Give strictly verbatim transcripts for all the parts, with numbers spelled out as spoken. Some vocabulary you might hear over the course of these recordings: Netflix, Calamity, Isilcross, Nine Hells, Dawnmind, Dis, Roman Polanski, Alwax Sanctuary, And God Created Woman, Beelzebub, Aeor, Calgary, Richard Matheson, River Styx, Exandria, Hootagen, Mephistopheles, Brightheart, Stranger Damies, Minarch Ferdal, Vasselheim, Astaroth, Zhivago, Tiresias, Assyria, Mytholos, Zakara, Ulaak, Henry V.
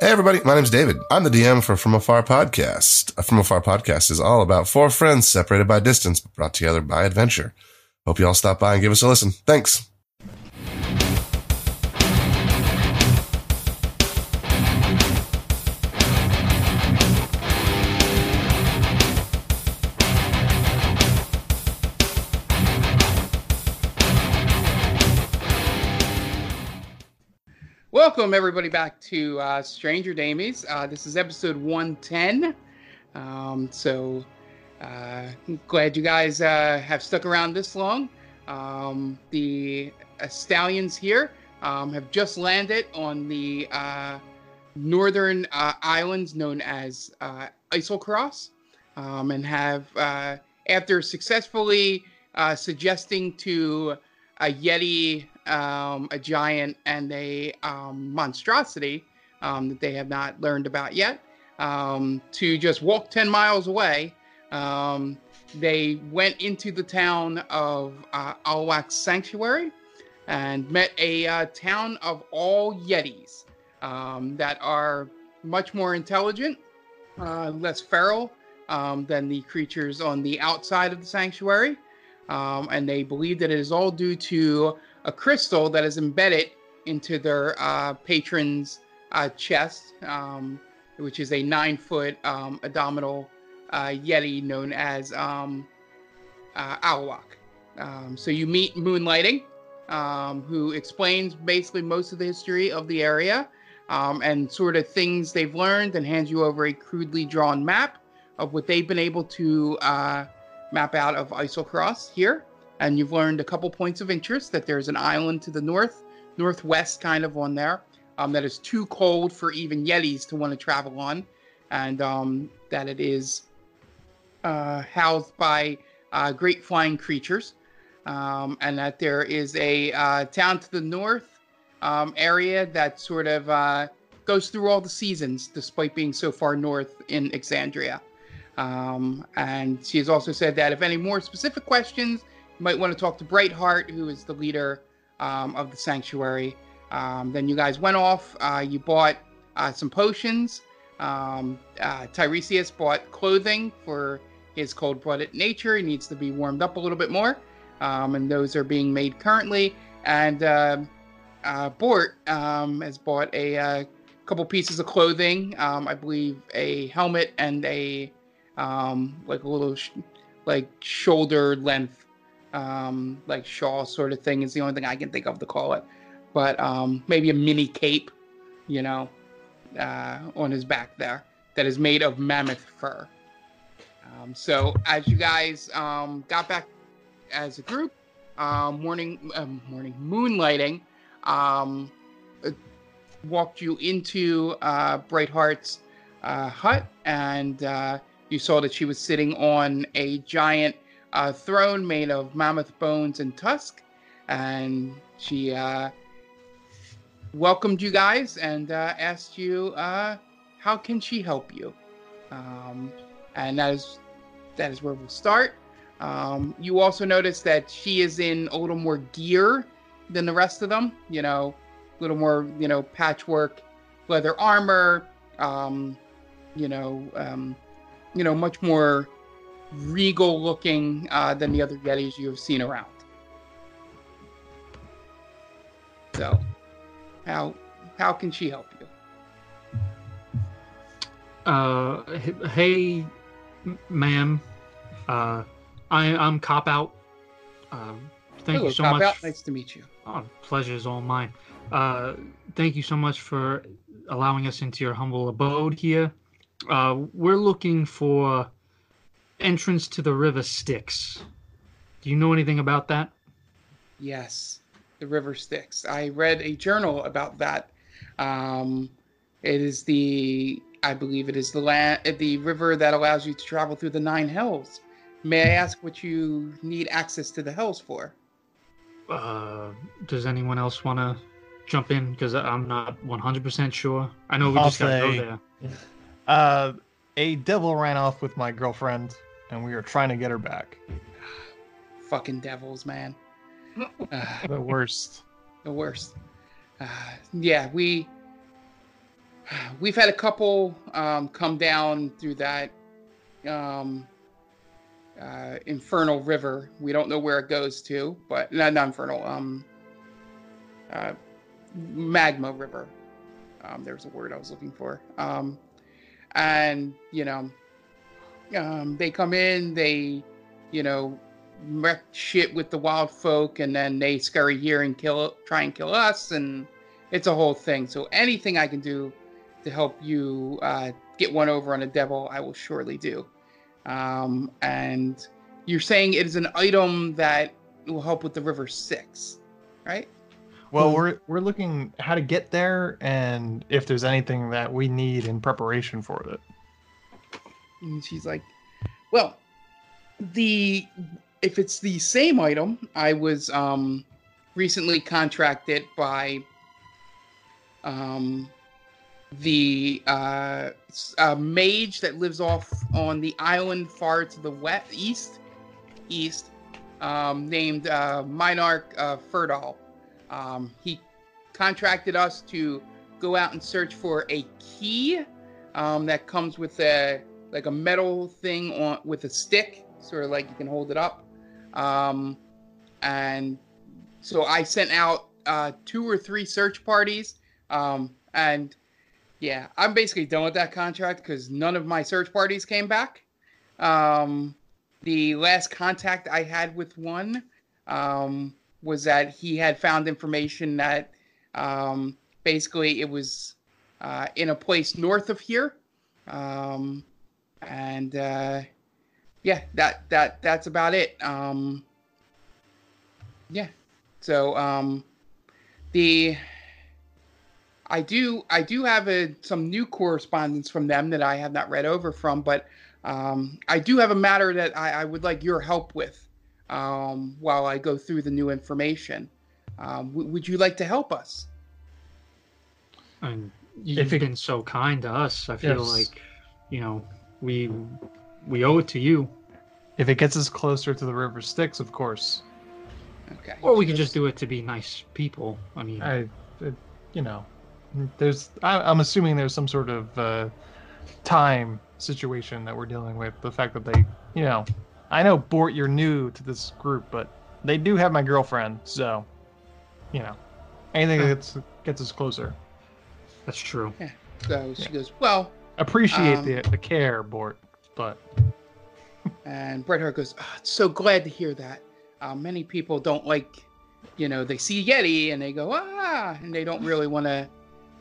Hey everybody, my name's David. I'm the D M for From Afar Podcast. From Afar Podcast is all about four friends separated by distance, but brought together by adventure. Hope you all stop by and give us a listen. Thanks. Welcome, everybody, back to uh, Stranger Damies. Uh, this is episode one ten. Um, so uh, I'm glad you guys uh, have stuck around this long. Um, the uh, stallions here um, have just landed on the uh, northern uh, islands known as uh, Isilcross, um, and have, uh, after successfully uh, suggesting to a Yeti... Um, a giant and a um, monstrosity um, that they have not learned about yet, um, to just walk ten miles away. Um, they went into the town of uh, Alwax Sanctuary and met a uh, town of all Yetis um, that are much more intelligent, uh, less feral um, than the creatures on the outside of the sanctuary. Um, and they believe that it is all due to a crystal that is embedded into their uh, patron's uh, chest, um, which is a nine-foot um, abdominal uh, Yeti known as um, uh, Ulaak. Um, so you meet Moonlighting, um, who explains basically most of the history of the area um, and sort of things they've learned, and hands you over a crudely drawn map of what they've been able to uh, map out of Eiselcross here. And you've learned a couple points of interest, that there's an island to the north, northwest kind of on there, um, that is too cold for even Yetis to want to travel on, and um, that it is uh, housed by uh, great flying creatures, um, and that there is a uh, town to the north um, area that sort of uh, goes through all the seasons, despite being so far north in Exandria. Um, and she has also said that if any more specific questions... You might want to talk to Brightheart, who is the leader um, of the sanctuary. Um, then you guys went off. Uh, you bought uh, some potions. Um, uh, Tiresias bought clothing for his cold-blooded nature. He needs to be warmed up a little bit more. Um, and those are being made currently. And uh, uh, Bort um, has bought a uh, couple pieces of clothing. Um, I believe a helmet and a um, like a little sh- like shoulder length. Um, like shawl sort of thing is the only thing I can think of to call it. But um, maybe a mini cape, you know, uh, on his back there that is made of mammoth fur. Um, so as you guys um, got back as a group, uh, morning, uh, morning moonlighting um, walked you into uh, Brightheart's uh, hut, and uh, you saw that she was sitting on a giant A throne made of mammoth bones and tusk, and she uh, welcomed you guys and uh, asked you, uh, "How can she help you?" Um, and that is that is where we'll start. Um, you also notice that she is in a little more gear than the rest of them. You know, a little more, you know, patchwork leather armor. Um, you know, um, you know, much more regal looking uh, than the other Yetis you have seen around. So, how how can she help you? Uh, hey, ma'am. Uh, I, I'm Cop Out. Uh, thank Hello, you so Cop much. Out. Nice to meet you. Oh, pleasure is all mine. Uh, thank you so much for allowing us into your humble abode here. Uh, we're looking for entrance to the River Styx. Do you know anything about that? Yes, the River Styx. I read a journal about that. Um, it is the, I believe it is the la- the river that allows you to travel through the Nine Hells. May I ask what you need access to the Hells for? Uh, does anyone else want to jump in? Because I'm not one hundred percent sure. I know we I'll just got to go there. Uh, a devil ran off with my girlfriend, and we are trying to get her back. Fucking devils, man. Uh, the worst. The worst. Uh, yeah, we... We've had a couple um, come down through that um, uh, infernal river. We don't know where it goes to, but not, not infernal. Um, uh, magma river. Um, there was a word I was looking for. Um, and you know, um, they come in. They, you know, wreck shit with the wild folk, and then they scurry here and kill, try and kill us, and it's a whole thing. So anything I can do to help you uh, get one over on a devil, I will surely do. Um, and you're saying it is an item that will help with the River Styx, right? Well, hmm. we're we're looking how to get there and if there's anything that we need in preparation for it. And she's like, well, the if it's the same item, I was um, recently contracted by um. the uh, uh, mage that lives off on the island far to the west, east, east, um, named uh, Minarch uh, Ferdal. Um, he contracted us to go out and search for a key um, that comes with a like a metal thing on with a stick, sort of like you can hold it up. Um, and so I sent out uh, two or three search parties, um, and yeah, I'm basically done with that contract because none of my search parties came back. Um, the last contact I had with one um, was that he had found information that um, basically it was uh, in a place north of here. Um, and uh, yeah, that that that's about it. Um, yeah, so um, the... I do I do have a, some new correspondence from them that I have not read over from, but um, I do have a matter that I, I would like your help with um, while I go through the new information. Um, w- would you like to help us? And you've it, been so kind to us. I feel yes. like, you know, we we owe it to you. If it gets us closer to the River Styx, of course. Okay. Or we could just do it to be nice people. I mean, I, it, you know. There's, I'm assuming there's some sort of uh, time situation that we're dealing with. The fact that they, you know, I know, Bort, you're new to this group, but they do have my girlfriend, so, you know, anything that gets, gets us closer. That's true. Yeah. So she yeah. goes, well... Appreciate um, the, the care, Bort, but... And Brightheart goes, oh, so glad to hear that. Uh, many people don't like, you know, they see Yeti and they go, ah, and they don't really want to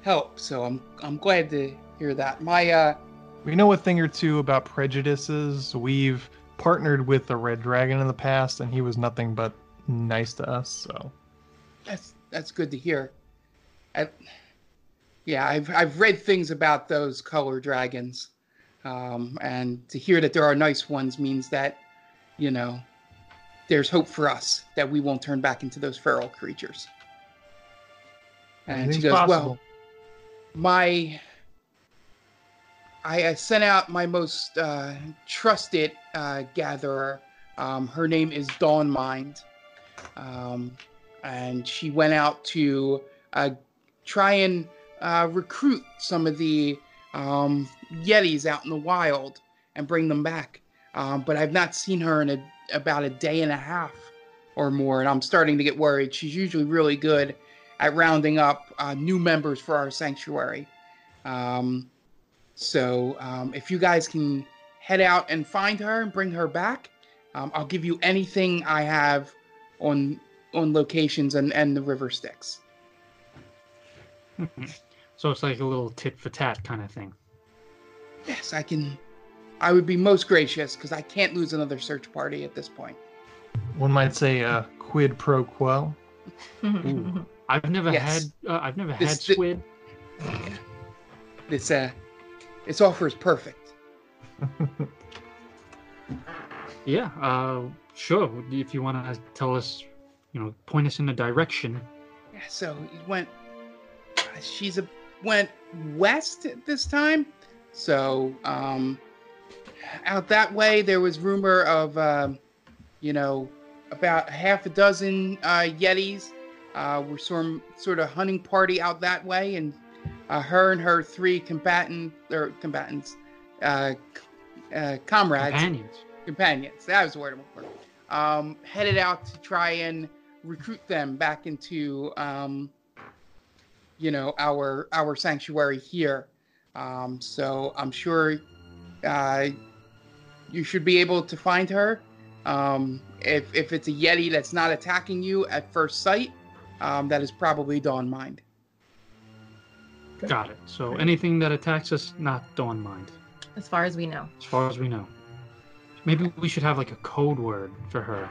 help, so I'm I'm glad to hear that. My uh, we know a thing or two about prejudices. We've partnered with the Red Dragon in the past, and he was nothing but nice to us. So that's that's good to hear. I, yeah, I've I've read things about those color dragons, um, and to hear that there are nice ones means that, you know, there's hope for us that we won't turn back into those feral creatures. And Anything's she goes, possible. Well. My, I, I sent out my most uh, trusted uh, gatherer. Um, her name is Dawnmind. Um, and she went out to uh, try and uh, recruit some of the um, Yetis out in the wild and bring them back. Um, but I've not seen her in a, about a day and a half or more, and I'm starting to get worried. She's usually really good at rounding up uh, new members for our sanctuary. Um, So um, if you guys can head out and find her and bring her back, um, I'll give you anything I have on on locations and, and the River Styx. So it's like a little tit for tat kind of thing. Yes, I can. I would be most gracious because I can't lose another search party at this point. One might say uh, quid pro quo. Ooh. I've never yes. had. Uh, I've never this, had squid. Th- yeah. This uh, this offer is perfect. Yeah. Uh, sure. If you want to tell us, you know, point us in a direction. Yeah. So it went. She's a, went west this time. So um, out that way, there was rumor of, uh, you know, about half a dozen uh, Yetis uh, were some sort of hunting party out that way, and uh, her and her three combatant or combatants, uh, uh, comrades, companions, companions. That was the word I'm looking for. Um, headed out to try and recruit them back into. Um, you know, our our sanctuary here. Um, so I'm sure uh, you should be able to find her. Um, if, if it's a Yeti that's not attacking you at first sight, um, that is probably Dawn Mind. Okay. Got it. So Great. Anything that attacks us, not Dawn Mind. As far as we know. As far as we know. Maybe we should have like a code word for her.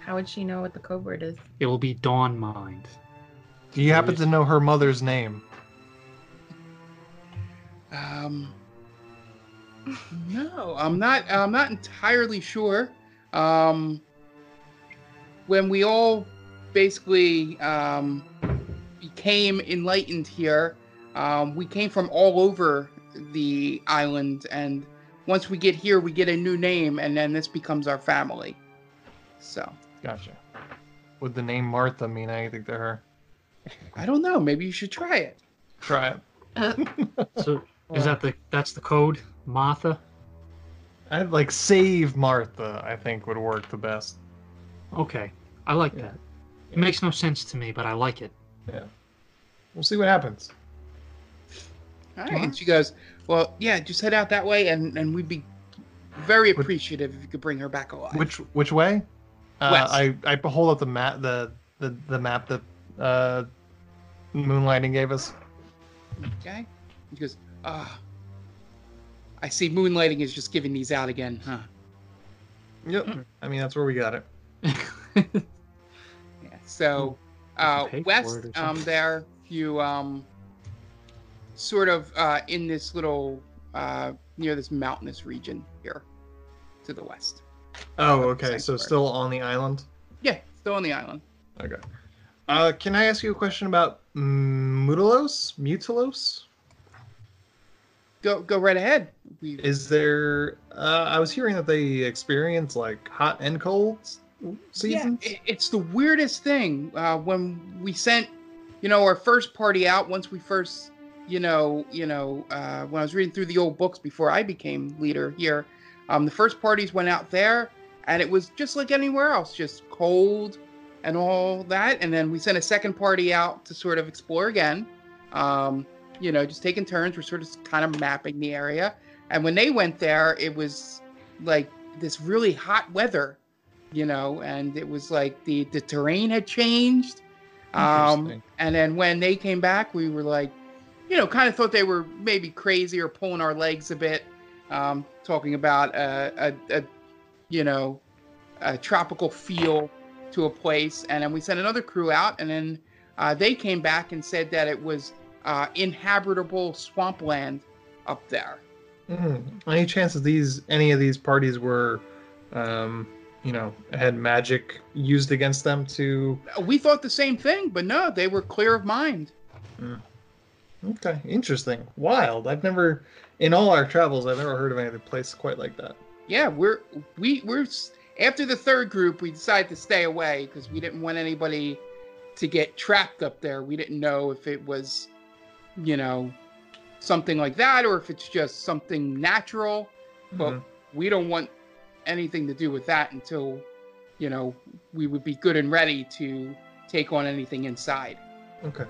How would she know what the code word is? It will be Dawn Mind. Do you happen to know her mother's name? Um, no, I'm not. I'm not entirely sure. Um, when we all basically um, became enlightened here, um, we came from all over the island, and once we get here, we get a new name, and then this becomes our family. So. Gotcha. Would the name Martha mean anything to her? I don't know. Maybe you should try it. Try it. Uh, so is that the that's the code, Martha? I'd like save Martha. I think would work the best. Okay, I like yeah. that. It yeah. makes no sense to me, but I like it. Yeah, we'll see what happens. All right. And she goes, well, yeah, just head out that way, and, and we'd be very appreciative if you could bring her back alive. Which which way? West. Uh, I I hold up the map the the the map that. Uh, Moonlighting gave us. Okay. He goes, ah. Oh, I see Moonlighting is just giving these out again, huh? Yep. Mm-hmm. I mean, that's where we got it. Yeah. So, uh, west, um, there, you, um, sort of, uh, in this little, uh, near this mountainous region here to the west. Oh, okay. So still on the island? Yeah, still on the island. Okay. Uh, can I ask you a question about Mytholos? Mytholos? Go go right ahead. We've... Is there... Uh, I was hearing that they experience, like, hot and cold seasons? Yeah, it's the weirdest thing. Uh, when we sent, you know, our first party out, once we first, you know, you know, uh, when I was reading through the old books before I became leader here, um, the first parties went out there, and it was just like anywhere else, just cold... and all that, and then we sent a second party out to sort of explore again, um, you know, just taking turns. We're sort of kind of mapping the area, and when they went there, it was like this really hot weather, you know, and it was like the, the terrain had changed, um, and then when they came back, we were like, you know, kind of thought they were maybe crazy or pulling our legs a bit, um, talking about a, a, a you know, a tropical feel to a place, and then we sent another crew out, and then uh, they came back and said that it was uh, inhabitable swampland up there. Mm. Any chance that these any of these parties were, um, you know, had magic used against them to? We thought the same thing, but no, they were clear of mind. Mm. Okay, interesting, wild. I've never, in all our travels, I've never heard of any other place quite like that. Yeah, we're we we're. After the third group, we decided to stay away because we didn't want anybody to get trapped up there. We didn't know if it was, you know, something like that or if it's just something natural. But mm-hmm. we don't want anything to do with that until, you know, we would be good and ready to take on anything inside. Okay.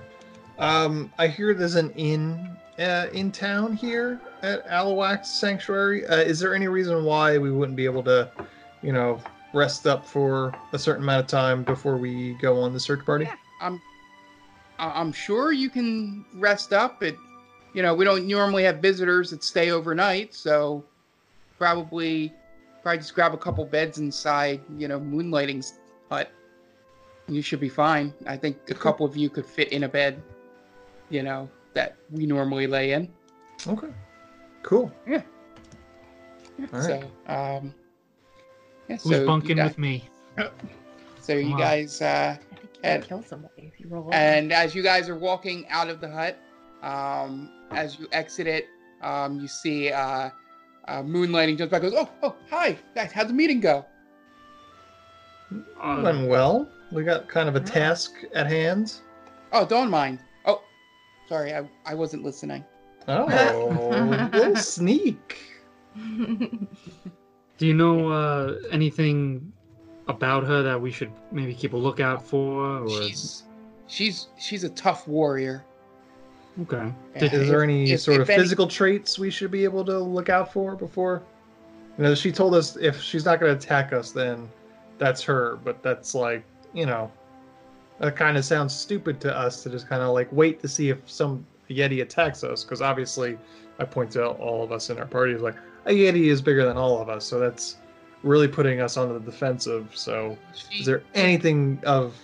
Um, I hear there's an inn uh, in town here at Alwax Sanctuary? Uh, is there any reason why we wouldn't be able to, you know, rest up for a certain amount of time before we go on the search party? Yeah, I'm, I'm sure you can rest up. It, you know, we don't normally have visitors that stay overnight, so probably, probably just grab a couple beds inside, you know, Moonlighting's hut. You should be fine. I think a couple of you could fit in a bed, you know, that we normally lay in. Okay. Cool. Yeah. All so, right. Um, yeah, Who's so bunking guys, with me? So Come you on. guys... Uh, I think you and, can kill somebody if you roll over. And as you guys are walking out of the hut, um, as you exit it, um, you see uh, uh, Moonlighting jumps back and goes, oh, oh, hi. How'd the meeting go? Um, Went well. We got kind of a task at hand. Oh, don't mind. Oh, sorry, I, I wasn't listening. Oh, little sneak. Do you know uh, anything about her that we should maybe keep a lookout for? Or... She's, she's she's a tough warrior. Okay. Yeah. Is there any if, sort if, of if physical any... traits we should be able to look out for before? You know, she told us if she's not going to attack us, then that's her. But that's like, you know, that kind of sounds stupid to us to just kind of like wait to see if some Yeti attacks us, because obviously I point out all of us in our party is like a Yeti is bigger than all of us, so that's really putting us on the defensive. So she, is there anything of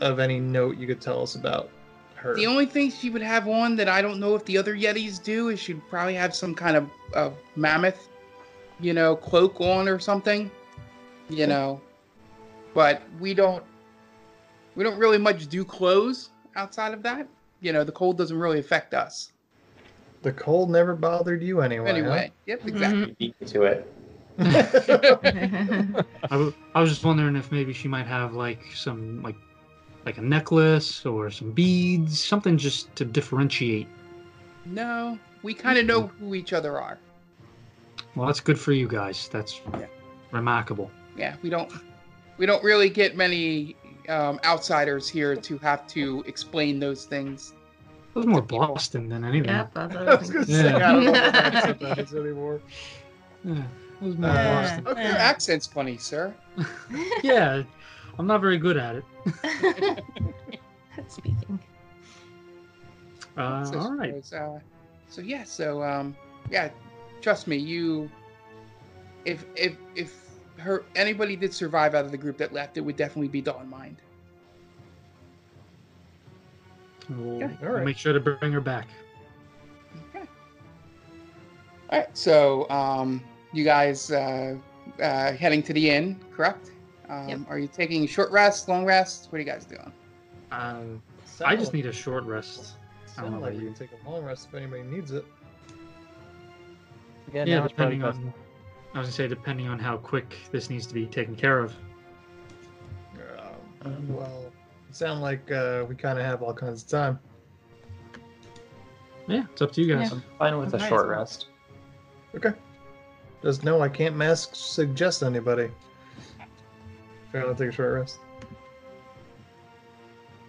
of any note you could tell us about her? The only thing she would have on that I don't know if the other Yetis do is she'd probably have some kind of uh, mammoth, you know, cloak on or something, you know. But we don't We don't really much do clothes outside of that. You know, the cold doesn't really affect us. The cold never bothered you anyway. Anyway, huh? Yep, exactly. You beat me to it. I, w- I was just wondering if maybe she might have like some like like a necklace or some beads, something just to differentiate. No, we kind of know who each other are. Well, that's good for you guys. That's yeah. remarkable. Yeah, we don't we don't really get many. Um, outsiders here to have to explain those things. It was more Boston than anything. Yeah, I, I was going to say, yeah. I don't know what accent is anymore. Yeah, it was more uh, Boston. Okay, your accent's funny, sir. Yeah, I'm not very good at it. Speaking. Uh, so, all right. So, uh, so yeah, so um, yeah, trust me, you. If if if. Her, anybody did survive out of the group that left, it would definitely be Dawnmind. We'll, okay. we'll make sure to bring her back. Okay. All right, so um, you guys uh, uh, heading to the inn, correct? Um, yep. Are you taking short rest, long rest? What are you guys doing? Um, so, I just need a short rest. I don't know like you can take a long rest if anybody needs it. Yeah, yeah depending on... I was going to say, depending on how quick this needs to be taken care of. Um, well, it sounds like uh, we kind of have all kinds of time. Yeah, it's up to you guys. Yeah. I'm fine with okay. a short rest. Okay. Just know I can't mask suggest anybody. If I want to take a short rest.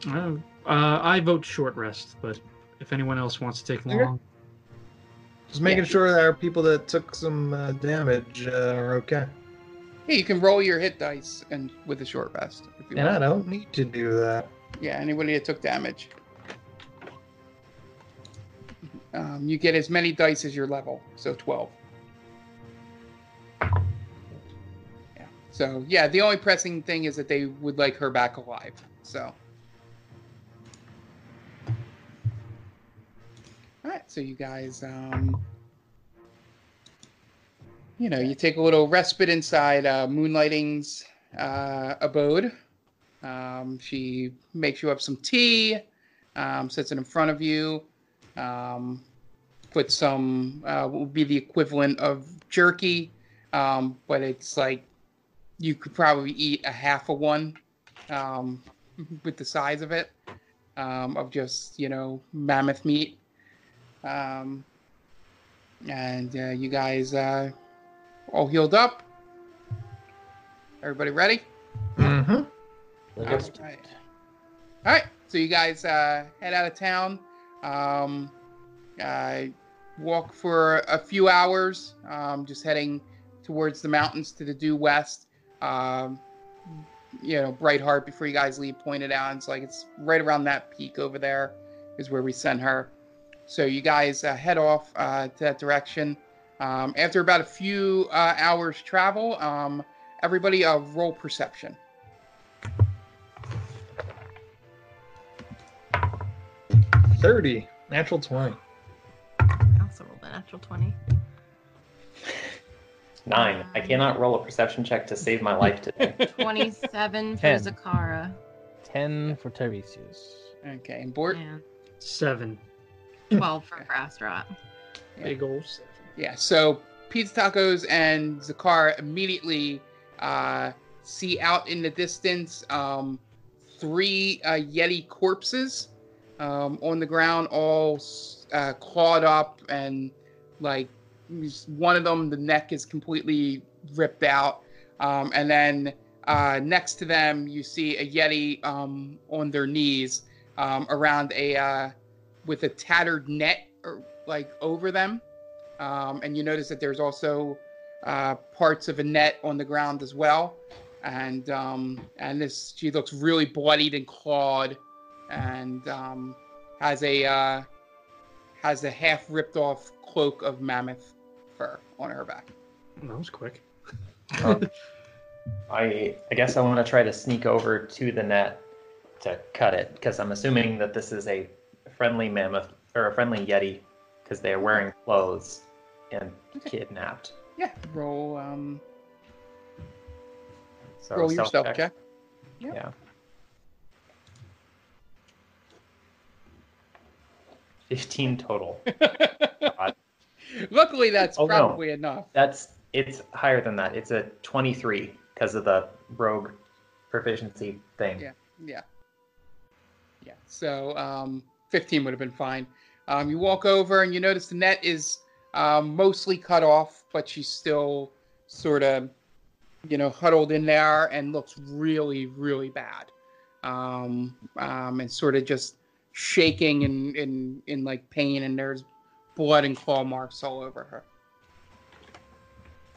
Uh, uh, I vote short rest, but if anyone else wants to take long... Okay. Just making yeah. sure that our people that took some uh, damage uh, are okay. Yeah, you can roll your hit dice and with a short rest. If you and want. I don't need to do that. Yeah, anybody that took damage. Um, you get as many dice as your level, so twelve. Yeah. So, yeah, the only pressing thing is that they would like her back alive, so... All right, so you guys, um, you know, you take a little respite inside uh, Moonlighting's uh, abode. Um, she makes you up some tea, um, sets it in front of you, um, puts some, uh, what would be the equivalent of jerky, um, but it's like you could probably eat a half of one um, with the size of it, um, of just, you know, mammoth meat. Um, and uh, you guys uh, all healed up. Everybody ready? Mm-hmm. All right. All right. So you guys uh, head out of town. Um, I walk for a few hours, um, just heading towards the mountains to the due west. Um, you know, Brightheart, before you guys leave, pointed out, it's like it's right around that peak over there is where we sent her. So you guys uh, head off uh, to that direction. Um, after about a few uh, hours travel, um, everybody uh, roll perception. thirty. Natural twenty. I also rolled a natural twenty. Nine. I cannot roll a perception check to save my life today. twenty-seven for Zakara. ten for Tiresias. Okay, and Bort? Yeah. seven. twelve for Brassrot. Yeah. Big ol' seven. Yeah, so Pizza Tacos and Zakara immediately uh, see out in the distance um, three uh, Yeti corpses um, on the ground, all uh, clawed up, and like one of them, the neck is completely ripped out. Um, and then uh, next to them, you see a Yeti um, on their knees um, around a, uh, with a tattered net or, like over them. Um, and you notice that there's also uh, parts of a net on the ground as well. And um, and this, she looks really bloodied and clawed, and um, has a uh, has a half ripped off cloak of mammoth fur on her back. That was quick. um, I I guess I want to try to sneak over to the net to cut it, because I'm assuming that this is a friendly mammoth or a friendly Yeti, because they are wearing clothes and okay. Kidnapped. Yeah. Roll. Um, so roll your stealth check. check. Yep. Yeah. Fifteen total. Luckily, that's oh, probably no. enough. That's it's higher than that. It's a twenty-three because of the rogue proficiency thing. Yeah. Yeah. Yeah. So um, fifteen would have been fine. Um, you walk over and you notice the net is um, mostly cut off, but she's still sort of, you know, huddled in there and looks really, really bad. Um, um, and sort of just shaking and in, in, in like pain, and there's blood and claw marks all over her.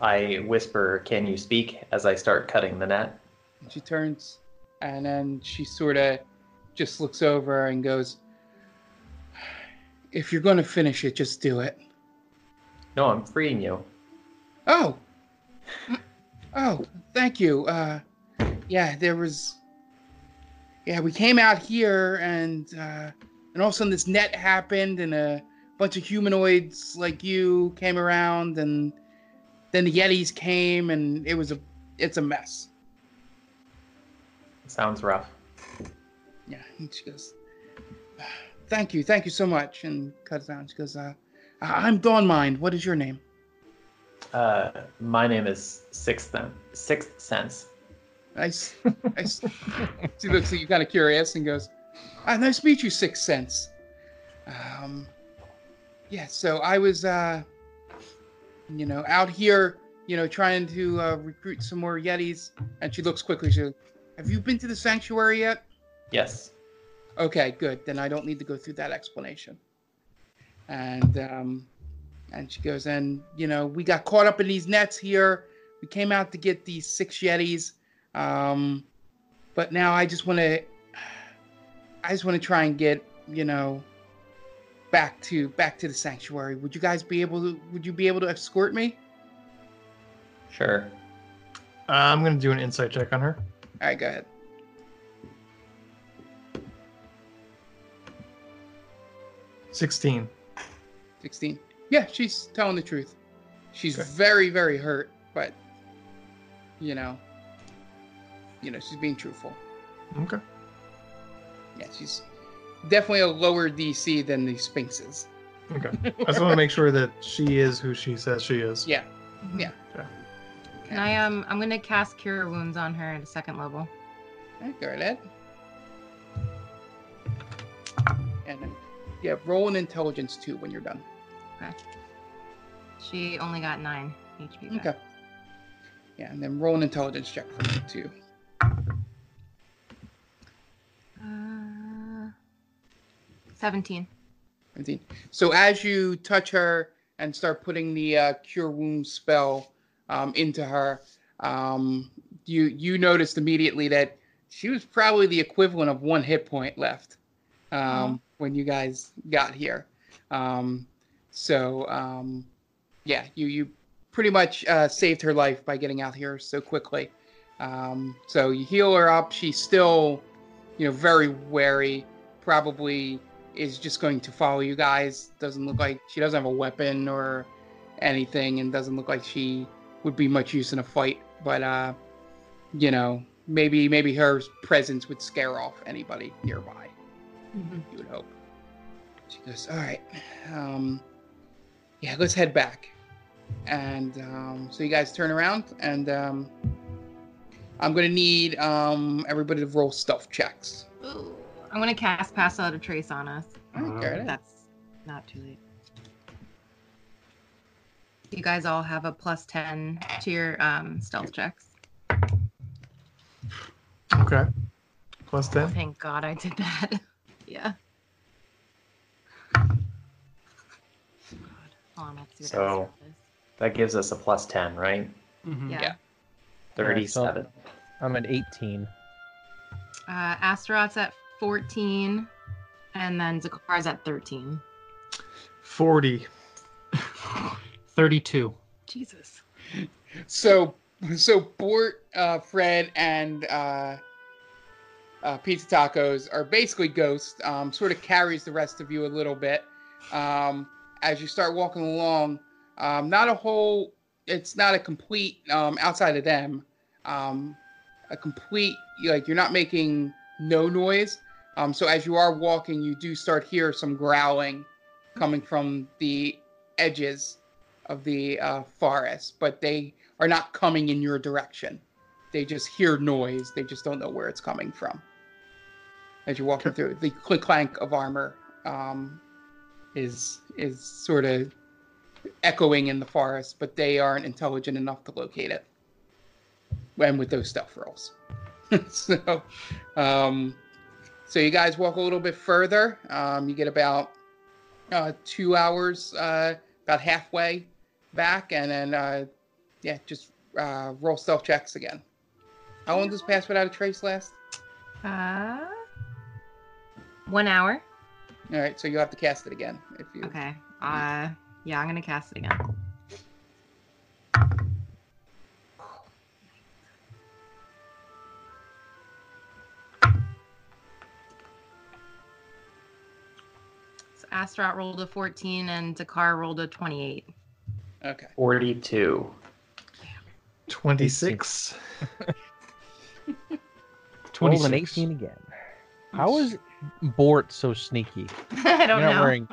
I whisper, "Can you speak?" as I start cutting the net. And she turns, and then she sort of just looks over and goes, "If you're going to finish it, just do it." No, I'm freeing you. Oh. Oh, thank you. Uh, yeah, there was... Yeah, we came out here, and uh, and all of a sudden this net happened, and a bunch of humanoids like you came around, and then the Yetis came, and it was a... It's a mess. Sounds rough. Yeah, she goes... Thank you, thank you so much. And cuts down. She goes, uh, "I'm Dawnmind. What is your name?" Uh, my name is Sixth Sixth Sense. Nice. Nice. She looks at you kind of curious and goes, "Ah, nice to meet you, Sixth Sense." Um, yeah. So I was, uh, you know, out here, you know, trying to uh, recruit some more Yetis. And she looks quickly. She goes, "Have you been to the sanctuary yet?" Yes. Okay, good. Then I don't need to go through that explanation. And um, and she goes, "And, you know, we got caught up in these nets here. We came out to get these six Yetis. Um, but now I just want to, I just want to try and get, you know, back to back to the sanctuary. Would you guys be able to? Would you be able to escort me?" Sure. Uh, I'm gonna do an insight check on her. All right, go ahead. sixteen. sixteen. Yeah, she's telling the truth. She's okay. very, very hurt, but, you know, you know, she's being truthful. Okay. Yeah, she's definitely a lower D C than the Sphinxes. Okay. I just want to make sure that she is who she says she is. Yeah. Yeah. Okay. Can I, um, I'm going to cast Cure Wounds on her at a second level. All right, go right ahead. And then. Yeah, roll an intelligence two when you're done. Okay. She only got nine H P back. Okay. Yeah, and then roll an intelligence check for me too. Uh, seventeen. nineteen. So as you touch her and start putting the uh, Cure Wounds spell um, into her, um, you you noticed immediately that she was probably the equivalent of one hit point left um, mm. when you guys got here. Um, so, um, yeah, you, you pretty much uh, saved her life by getting out here so quickly. Um, so you heal her up. She's still, you know, very wary, probably is just going to follow you guys. Doesn't look like she doesn't have a weapon or anything, and doesn't look like she would be much use in a fight. But, uh, you know, maybe maybe her presence would scare off anybody nearby. Mm-hmm. You would hope. She goes, all right, um, yeah, let's head back. And um, so you guys turn around, and um, I'm going to need um, everybody to roll stealth checks. Ooh. I'm going to cast Pass Out a Trace on us. Um, That's not too late. You guys all have a plus ten to your um, stealth checks. Okay. Plus ten? Oh, thank God I did that. Yeah. On, so that gives us a plus ten, right? Mm-hmm. Yeah. yeah. thirty-seven. Right, so I'm at eighteen. Uh, Astaroth's at fourteen, and then Zakar's at thirteen. forty. thirty-two. Jesus. So, so Bort, uh, Fred, and uh, uh, Pizza Tacos are basically ghosts. Um, sort of carries the rest of you a little bit. Um... As you start walking along, um, not a whole, it's not a complete, um, outside of them, um, a complete, like, you're not making no noise. Um, so as you are walking, you do start hear some growling coming from the edges of the uh, forest, but they are not coming in your direction. They just hear noise. They just don't know where it's coming from. As you're walking through, the click clank of armor, um, is is sort of echoing in the forest, but they aren't intelligent enough to locate it. And with those stealth rolls. so, um, so you guys walk a little bit further. Um, you get about uh, two hours, uh, about halfway back, and then, uh, yeah, just uh, roll stealth checks again. How long does Pass Without a Trace last? Uh, one hour. All right, so you'll have to cast it again. If you okay. Uh, yeah, I'm going to cast it again. So Astaroth rolled a fourteen, and Dakar rolled a twenty-eight. Okay. forty-two. twenty-six. twenty-six. Roll an eighteen again. How is Bort so sneaky? I don't You're know. Wearing...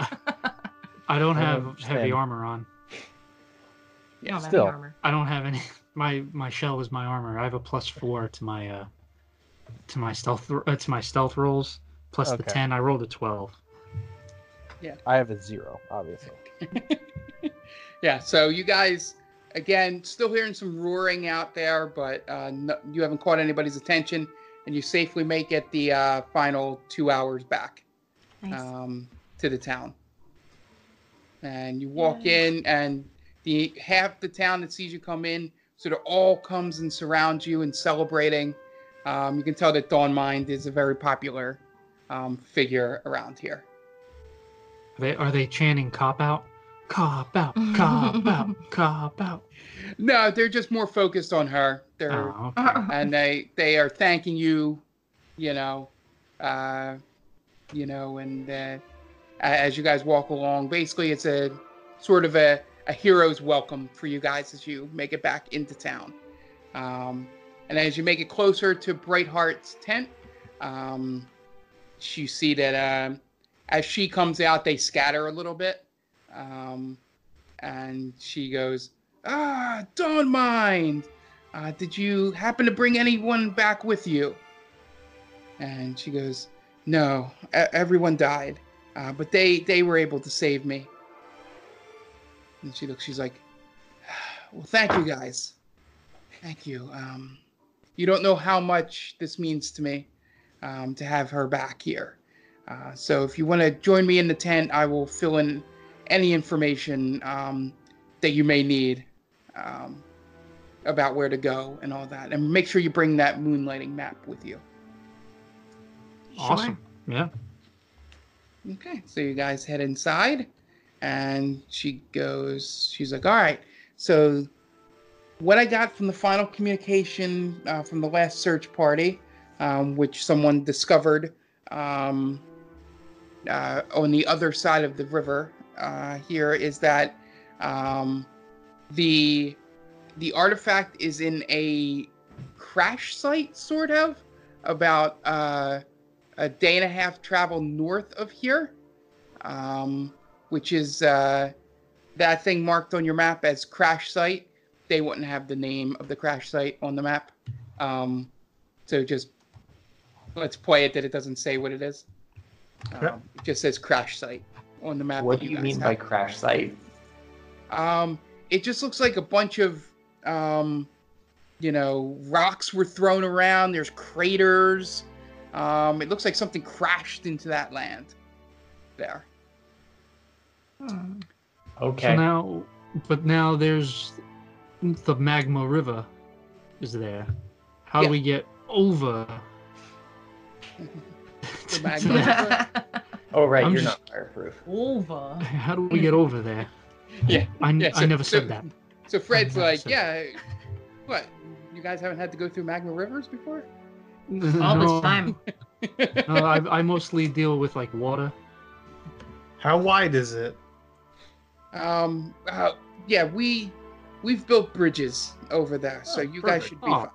I don't have I heavy armor on. Yeah, still. Armor. I don't have any. My my shell is my armor. I have a plus four to my uh, to my stealth uh, to my stealth rolls. Plus okay. the ten, I rolled a twelve. Yeah. I have a zero, obviously. Yeah. So you guys, again, still hearing some roaring out there, but uh, no, you haven't caught anybody's attention. And you safely make it the uh, final two hours back nice. um, to the town. And you walk yeah. in, and the half the town that sees you come in sort of all comes and surrounds you and celebrating. Um, you can tell that Dawnmind is a very popular um, figure around here. Are they, are they chanting cop out? Cop out, cop out, cop out. No, they're just more focused on her. They're, oh, okay. And they, they are thanking you, you know, uh, you know, and uh, as you guys walk along, basically it's a sort of a, a hero's welcome for you guys as you make it back into town. Um, and as you make it closer to Brightheart's tent, um, you see that uh, as she comes out, they scatter a little bit. Um, and she goes, ah, don't mind. Uh, did you happen to bring anyone back with you? And she goes, no, e- everyone died. Uh, but they, they were able to save me. And she looks, she's like, well, thank you guys. Thank you. Um, you don't know how much this means to me, um, to have her back here. Uh, so if you want to join me in the tent, I will fill in any information um, that you may need um, about where to go and all that. And make sure you bring that moonlighting map with you. Awesome. Sure. Yeah. Okay. So you guys head inside, and she goes, she's like, all right, so what I got from the final communication uh, from the last search party, um, which someone discovered um, uh, on the other side of the river uh, here, is that um, the the artifact is in a crash site, sort of, about uh, a day and a half travel north of here, um, which is uh, that thing marked on your map as crash site. They wouldn't have the name of the crash site on the map. Um, so just let's play it that it doesn't say what it is. Um, yeah. It just says crash site on the map. What do you mean by crash site? Um, it just looks like a bunch of, um, you know, rocks were thrown around. There's craters. Um, it looks like something crashed into that land there. Hmm. Okay. So now, but now there's... the magma river is there. How yeah. do we get over? The magma river? Oh, right, I'm you're just... not fireproof. Over? How do we get over there? Yeah. I, yeah, so, I never so, said that. So Fred's like, yeah, that. What? You guys haven't had to go through magma rivers before? All no, this time. No, I, I mostly deal with, like, water. How wide is it? Um, uh, yeah, we... We've built bridges over there, oh, so you perfect. guys should be oh.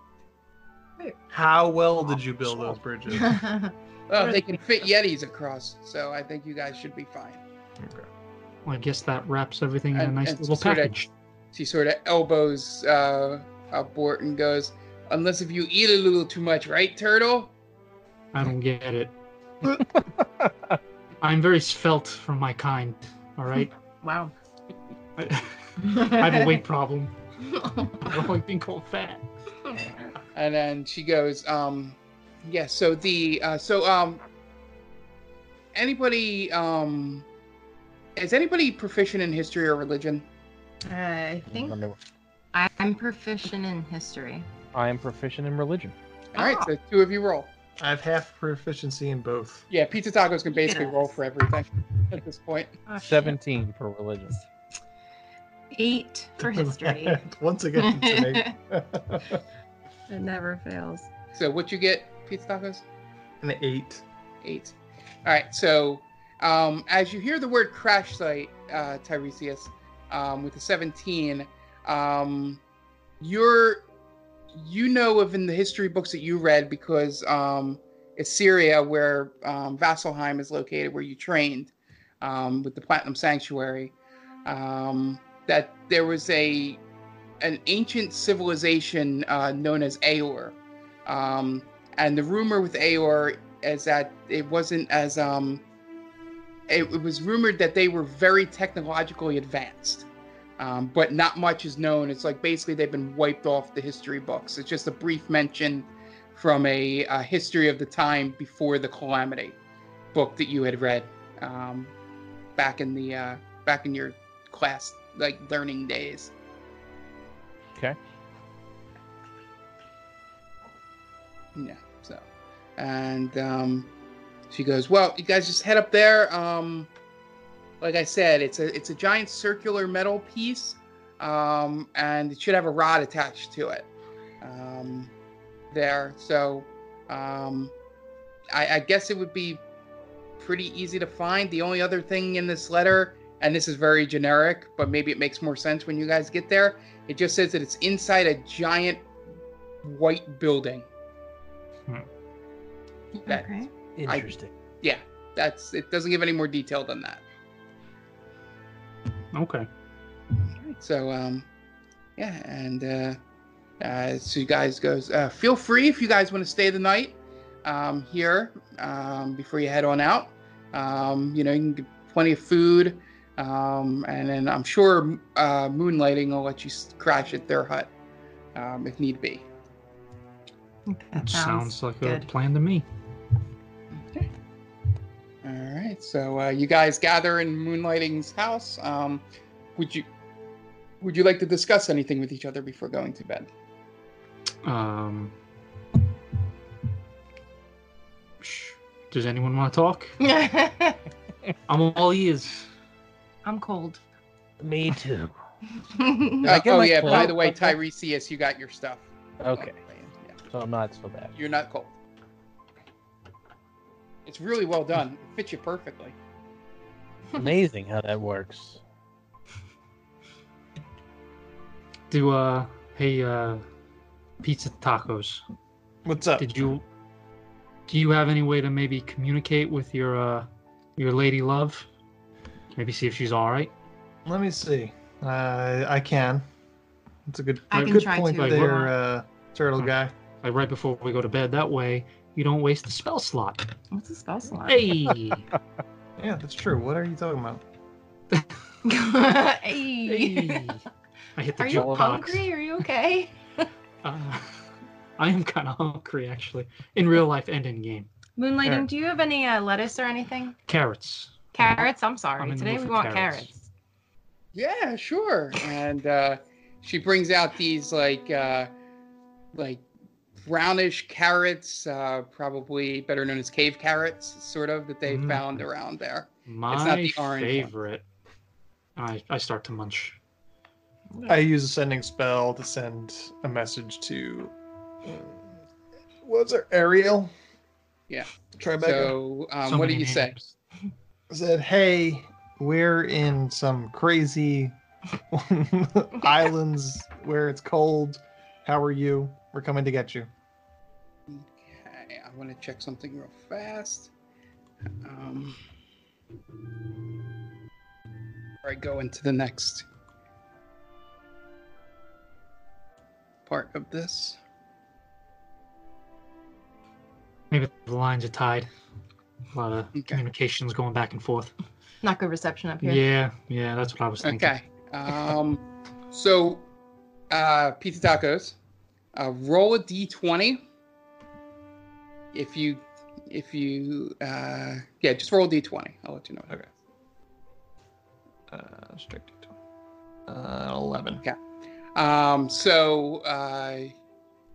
fine. How well did you build those bridges? Well, they can fit Yetis across, so I think you guys should be fine. Okay. Well, I guess that wraps everything and, in a nice and little she package. Sort of, she sort of elbows uh, Abort and goes, unless if you eat a little too much, right, Turtle? I don't get it. I'm very svelte for my kind, all right? Wow. I- I have a weight problem. I don't like being called fat. And then she goes, um, yeah, so the, uh, so, um, anybody, um, is anybody proficient in history or religion? Uh, I think I'm proficient in history. I am proficient in religion. All right, ah. so two of you roll. I have half proficiency in both. Yeah, Pizza Tacos can basically yes. roll for everything at this point. Oh, seventeen shit. For religion. Eight for history. Once again, it's an eight. It never fails. So what you get, Pizza Tacos? An eight. Eight. All right. So um, as you hear the word crash site, uh, Tiresias, um, with the seventeen, um, you're, you know of in the history books that you read because um, Assyria, where um, Vasselheim is located, where you trained um, with the Platinum Sanctuary, um, that there was a an ancient civilization uh, known as Aeor. Um, and the rumor with Aeor is that it wasn't as... Um, it, it was rumored that they were very technologically advanced, um, but not much is known. It's like basically they've been wiped off the history books. It's just a brief mention from a, a history of the time before the Calamity book that you had read um, back in the uh, back in your class... like learning days. Okay. Yeah. So, and um, she goes, "Well, you guys just head up there. Um, like I said, it's a it's a giant circular metal piece, um, and it should have a rod attached to it. Um, there. So, um, I, I guess it would be pretty easy to find. The only other thing in this letter." And this is very generic, but maybe it makes more sense when you guys get there. It just says that it's inside a giant white building. Hmm. That, okay. Interesting. I, yeah, that's. It doesn't give any more detail than that. Okay. So, um, yeah, and uh, uh, so you guys goes. Uh, feel free if you guys want to stay the night um, here um, before you head on out. Um, you know, you can get plenty of food. Um, and then I'm sure uh, Moonlighting will let you crash at their hut um, if need be. That sounds, sounds like good. a plan to me. Okay. right, so uh, you guys gather in Moonlighting's house. Um, would you would you like to discuss anything with each other before going to bed? Um. Does anyone want to talk? I'm all ears. I'm cold. Me too. uh, oh yeah. Cold? By the way, Tiresias, you got your stuff. Okay. Yeah. So I'm not so bad. You're not cold. It's really well done. It fits you perfectly. Amazing how that works. Do uh, hey uh, pizza tacos. What's up? Did you? Do you have any way to maybe communicate with your uh, your lady love? Maybe see if she's all right. Let me see. Uh, I can. That's a good, I can good try point to. there, like, uh, turtle guy. Like right before we go to bed. That way, you don't waste the spell slot. What's a spell slot? Hey. Yeah, that's true. What are you talking about? Hey. Hey. I hit the Are you box. hungry? Are you okay? uh, I am kind of hungry, actually, in real life and in game. Moonlighting, Carrot. do you have any uh, lettuce or anything? Carrots. Carrots? I'm sorry. I'm Today we want carrots. carrots. Yeah, sure. And uh, she brings out these like uh, like brownish carrots, uh, probably better known as cave carrots, sort of, that they mm. found around there. My it's not the orange favorite. One. I I start to munch. I use a sending spell to send a message to. What's her Ariel? Yeah. Tribeca. So, um, so what do you names. say? I said, hey, we're in some crazy islands where it's cold. How are you? We're coming to get you. Okay, I want to check something real fast. Um, before I go into the next part of this. Maybe the lines are tied. A lot of okay. communications going back and forth. Not good reception up here. Yeah, yeah, that's what I was thinking. Okay. Um, so, uh, Pizza Tacos, uh, roll a d twenty. If you, if you, uh, yeah, just roll a d twenty. I'll let you know. Okay. Uh, strict d twenty. Uh, eleven. Okay. Um, so, uh,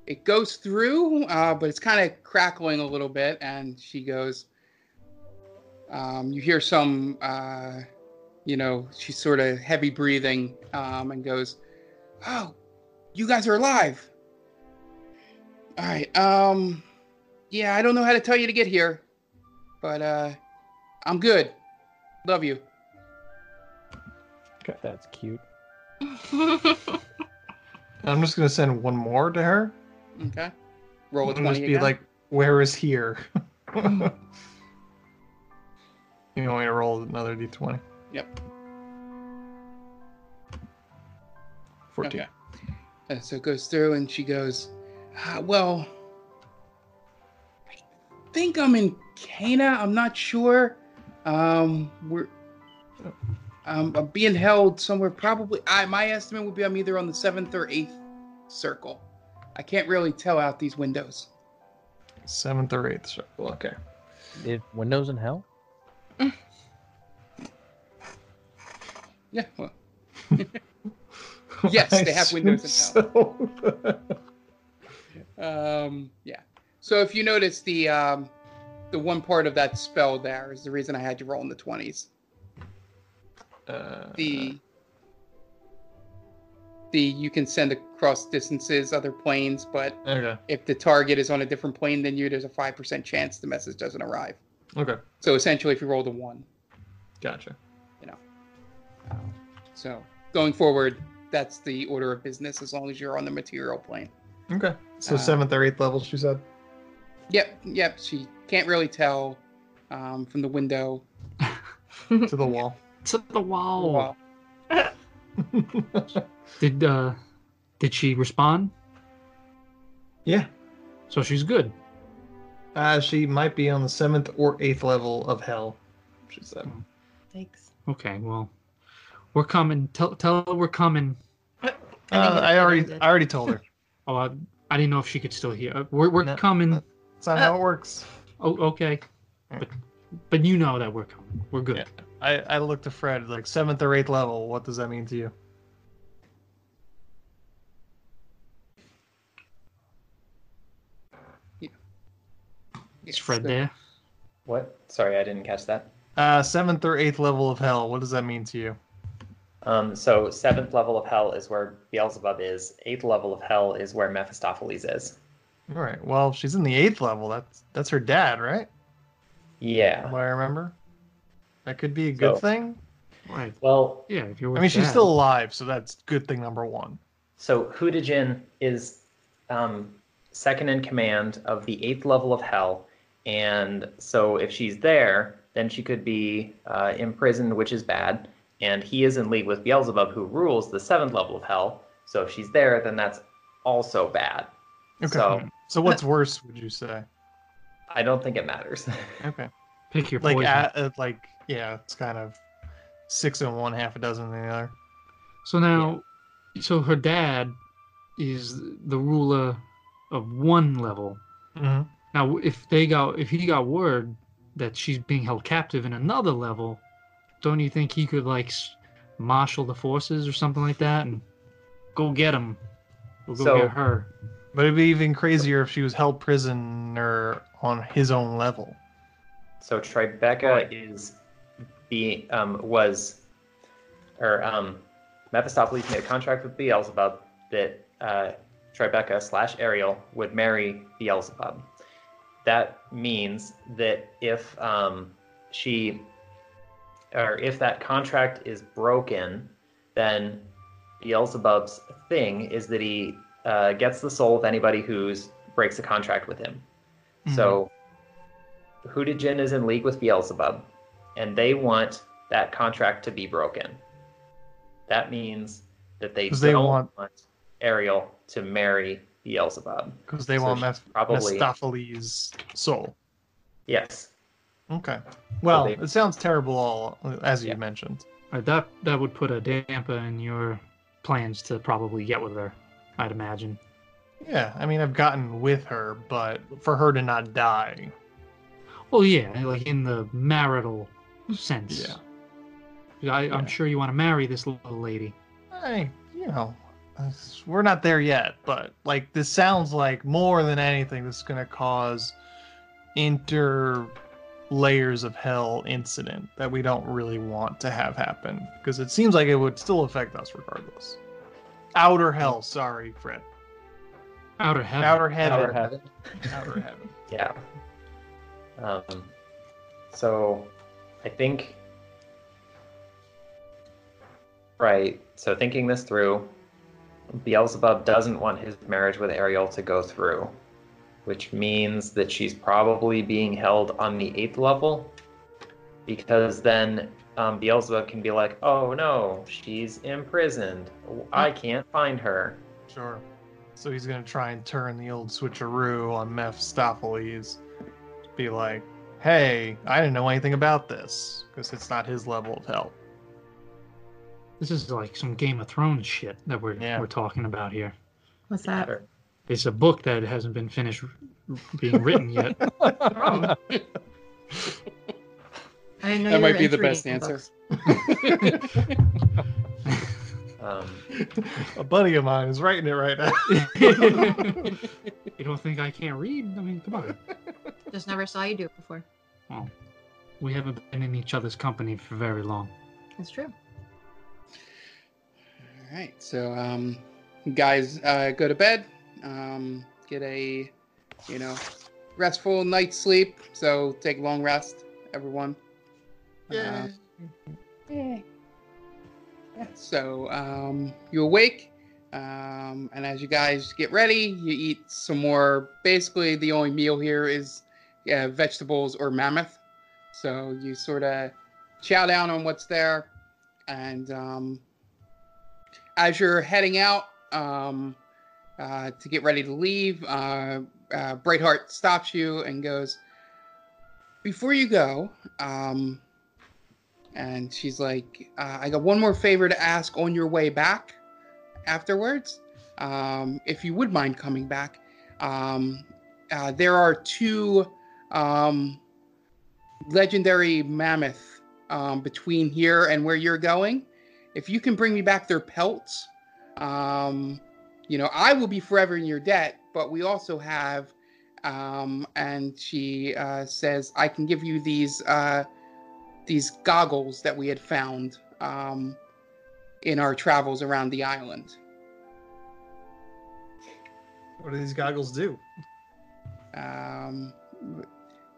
it goes through, uh, but it's kind of crackling a little bit, and she goes, um, you hear some, uh, you know, she's sort of heavy breathing, um, and goes, oh, you guys are alive. All right. Um, yeah, I don't know how to tell you to get here, but, uh, I'm good. Love you. God, that's cute. I'm just going to send one more to her. Okay. Roll a twenty just be again. Like, where is here? Mm. You want me to roll another d twenty? Yep. fourteen. Okay. And so it goes through and she goes, ah, well, I think I'm in Cana. I'm not sure. Um, we're... Oh. Um, I'm being held somewhere. Probably, I my estimate would be I'm either on the seventh or eighth circle. I can't really tell out these windows. Seventh or eighth circle. Okay. It, windows in hell. Mm. Yeah. Well. Yes, they have windows in hell. So. um. Yeah. So if you notice the um, the one part of that spell there is the reason I had you roll in the twenties. Uh, the the you can send across distances, other planes, but okay. if the target is on a different plane than you, there's a five percent chance the message doesn't arrive. Okay. So essentially, if you roll the one, gotcha. You know. Um, so going forward, that's the order of business as long as you're on the material plane. Okay. So seventh uh, or eighth level, she said. Yep. Yep. She can't really tell um, from the window to the wall. To the wall. Wow. did uh, did she respond? Yeah. So she's good. Uh, she might be on the seventh or eighth level of hell. She said. Thanks. Okay. Well, we're coming. Tell tell her we're coming. Uh, I already I already told her. Oh, I, I didn't know if she could still hear. We're we're no, coming. That's not uh, how it works. Oh, okay. But but you know that we're coming. We're good. Yeah. I, I looked to Fred, like seventh or eighth level. What does that mean to you? Yeah. Is Fred there? What? Sorry, I didn't catch that. Uh, seventh or eighth level of hell. What does that mean to you? Um, so seventh level of hell is where Beelzebub is. Eighth level of hell is where Mephistopheles is. All right. Well, if she's in the eighth level, that's that's her dad, right? Yeah. What I remember. That could be a good so, thing. Right. Well, yeah. If you're with I mean, dad. She's still alive, so that's good thing number one. So Hootagen is um, second in command of the eighth level of hell, and so if she's there, then she could be uh, imprisoned, which is bad. And he is in league with Beelzebub, who rules the seventh level of hell. So if she's there, then that's also bad. Okay. So, so what's worse, would you say? I don't think it matters. Okay. Pick your poison. Like, at, uh, like, yeah, it's kind of six in one, half a dozen in the other. So now, yeah. So her dad is the ruler of one level. Mm-hmm. Now, if they got, if he got word that she's being held captive in another level, don't you think he could, like, marshal the forces or something like that and go get him? Or go so, get her. But it'd be even crazier if she was held prisoner on his own level. So Tribeca is be um was or um Mephistopheles made a contract with Beelzebub that uh, Tribeca slash Ariel would marry Beelzebub. That means that if um she or if that contract is broken, then Beelzebub's thing is that he uh, gets the soul of anybody who breaks a contract with him. Mm-hmm. So Hootagen is in league with Beelzebub, and they want that contract to be broken. That means that they don't they want... want Ariel to marry Beelzebub. Because they so want Meph- probably... Mephistopheles' soul. Yes. Okay. Well, so they... it sounds terrible, all as you yeah. mentioned. Right, that that would put a damper in your plans to probably get with her, I'd imagine. Yeah, I mean, I've gotten with her, but for her to not die. Well, yeah, like in the marital sense. Yeah. I, yeah. I'm sure you want to marry this little lady. Hey, you know, we're not there yet, but like this sounds like more than anything, this is going to cause inter. Layers of hell incident that we don't really want to have happen, because it seems like it would still affect us regardless. Outer hell, sorry, Fred. Outer heaven. Outer heaven. Outer heaven. Outer heaven. Yeah. Um. So, I think. Right. So thinking this through, Beelzebub doesn't want his marriage with Ariel to go through, which means that she's probably being held on the eighth level, because then um, Beelzebub can be like, oh no, she's imprisoned. I can't find her. Sure. So he's going to try and turn the old switcheroo on Mephistopheles. Be like, hey, I didn't know anything about this, because it's not his level of hell. This is like some Game of Thrones shit that we're yeah. we're talking about here. What's that? Or- It's a book that hasn't been finished being written yet. I didn't know that might be the best answer. um, a buddy of mine is writing it right now. You don't think I can't read? I mean, come on. Just never saw you do it before. Well, we haven't been in each other's company for very long. That's true. All right, so um, guys, uh, go to bed. Um, get a, you know, restful night's sleep. So take a long rest, everyone. Yeah. Uh, yeah. So um, you awake, um, and as you guys get ready, you eat some more. Basically, the only meal here is yeah, vegetables or mammoth. So you sort of chow down on what's there, and um, as you're heading out. Um, Uh, to get ready to leave, uh, uh, Brightheart stops you and goes, before you go, um, and she's like, uh, I got one more favor to ask on your way back afterwards. Um, if you would mind coming back, um, uh, there are two um, legendary mammoth um, between here and where you're going. If you can bring me back their pelts, um, you know, I will be forever in your debt. But we also have, um, and she uh, says, I can give you these uh, these goggles that we had found um, in our travels around the island. What do these goggles do? Um,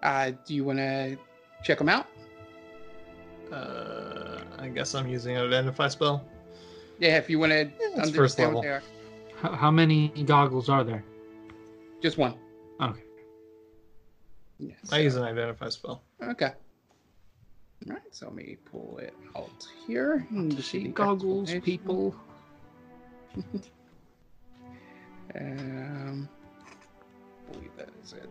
uh, do you want to check them out? Uh, I guess I'm using an identify spell. Yeah, if you want to yeah, understand first level. What they are. How, how many goggles are there? Just one. Okay. Yeah, so. I use an identify spell. Okay. All right, so let me pull it out here. And see goggles, people. Um, I believe that is it.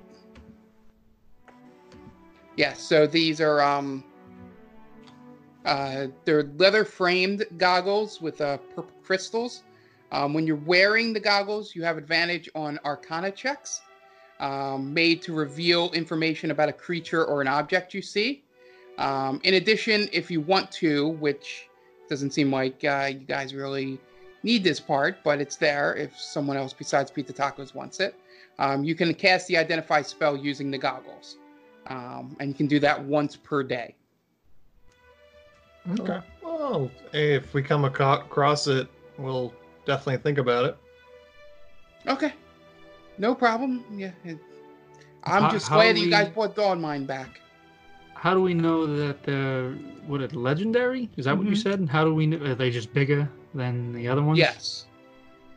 Yeah, so these are um, uh, they're leather framed goggles with uh, purple crystals. Um, when you're wearing the goggles, you have advantage on Arcana checks um, made to reveal information about a creature or an object you see. Um, in addition, if you want to, which doesn't seem like uh, you guys really need this part, but it's there if someone else besides Pizza Tacos wants it. Um, you can cast the Identify spell using the goggles. Um, and you can do that once per day. Okay. Well, hey, if we come across it, we'll definitely think about it. Okay. No problem. Yeah. It, I'm how, just how glad we, you guys brought Dawnmine back. How do we know that they're, what, it, legendary? Is that mm-hmm. what you said? And how do we know? Are they just bigger than the other ones? Yes.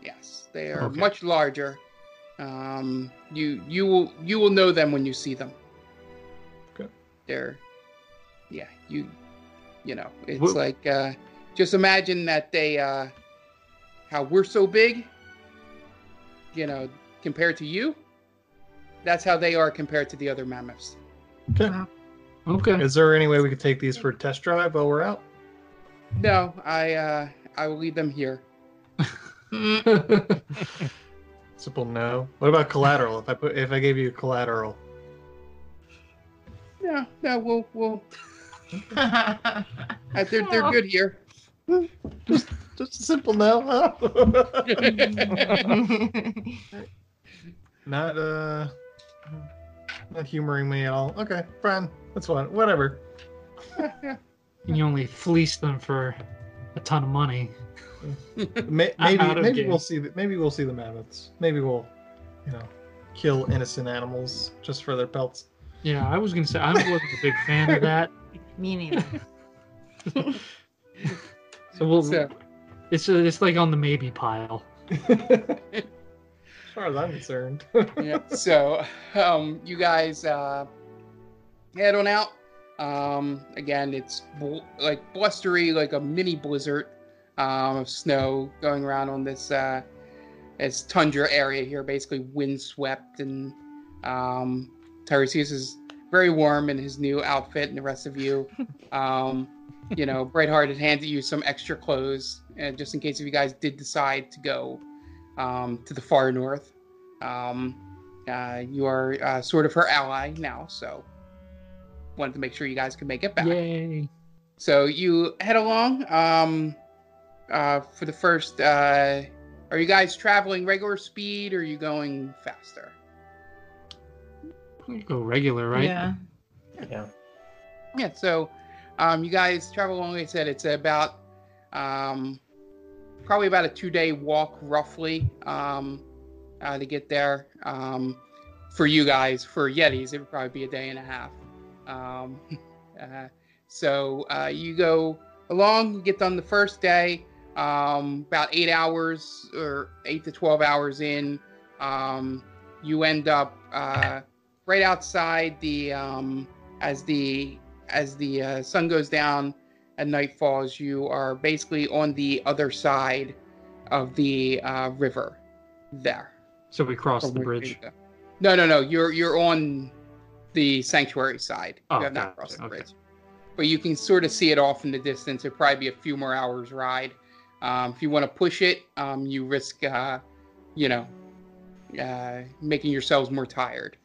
Yes. They are okay. much larger. Um, you you will you will know them when you see them. Okay. They're yeah, you you know, it's what? like uh, just imagine that they uh, how we're so big, you know, compared to you. That's how they are compared to the other mammoths. Okay. Okay. Is there any way we could take these for a test drive while we're out? No, I uh I will leave them here. Simple no. What about collateral? If I put, if I gave you collateral, no, no, we'll, we'll. uh, they're they're good here. Just just a simple no. not uh, not humoring me at all. Okay, fine. That's fine. Whatever. You only fleece them for a ton of money. maybe maybe we'll see the, maybe we'll see the mammoths. Maybe we'll, you know, kill innocent animals just for their pelts. Yeah, I was gonna say I wasn't a big fan of that. Me neither. so we'll. So, it's a, it's like on the maybe pile. As far as I'm concerned. yeah. So, um, you guys uh, head on out. Um, again, it's bl- like blustery, like a mini blizzard. Um, of snow going around on this uh, it's tundra area here, basically windswept, and um, Tiresias is very warm in his new outfit, and the rest of you, um, you know, Brightheart had handed you some extra clothes, uh, just in case if you guys did decide to go um, to the far north. Um, uh, you are uh, sort of her ally now, so wanted to make sure you guys could make it back. Yay. So you head along. Um, Uh, for the first, uh, are you guys traveling regular speed, or are you going faster? You go regular, right? Yeah. Yeah. Yeah. So, um, you guys travel along. Like I said, it's about, um, probably about a two-day walk, roughly, um, uh, to get there. Um, for you guys, for Yetis, it would probably be a day and a half. Um, uh, so uh, you go along. You get done the first day. Um, about eight hours or eight to twelve hours in, um, you end up uh, right outside the um, as the as the uh, sun goes down and night falls. You are basically on the other side of the uh, river there. So we cross the bridge. No, no, no. You're you're on the sanctuary side. Oh, you have not crossed the bridge, but you can sort of see it off in the distance. It'd probably be a few more hours ride. Um, if you want to push it, um, you risk, uh, you know, uh, making yourselves more tired.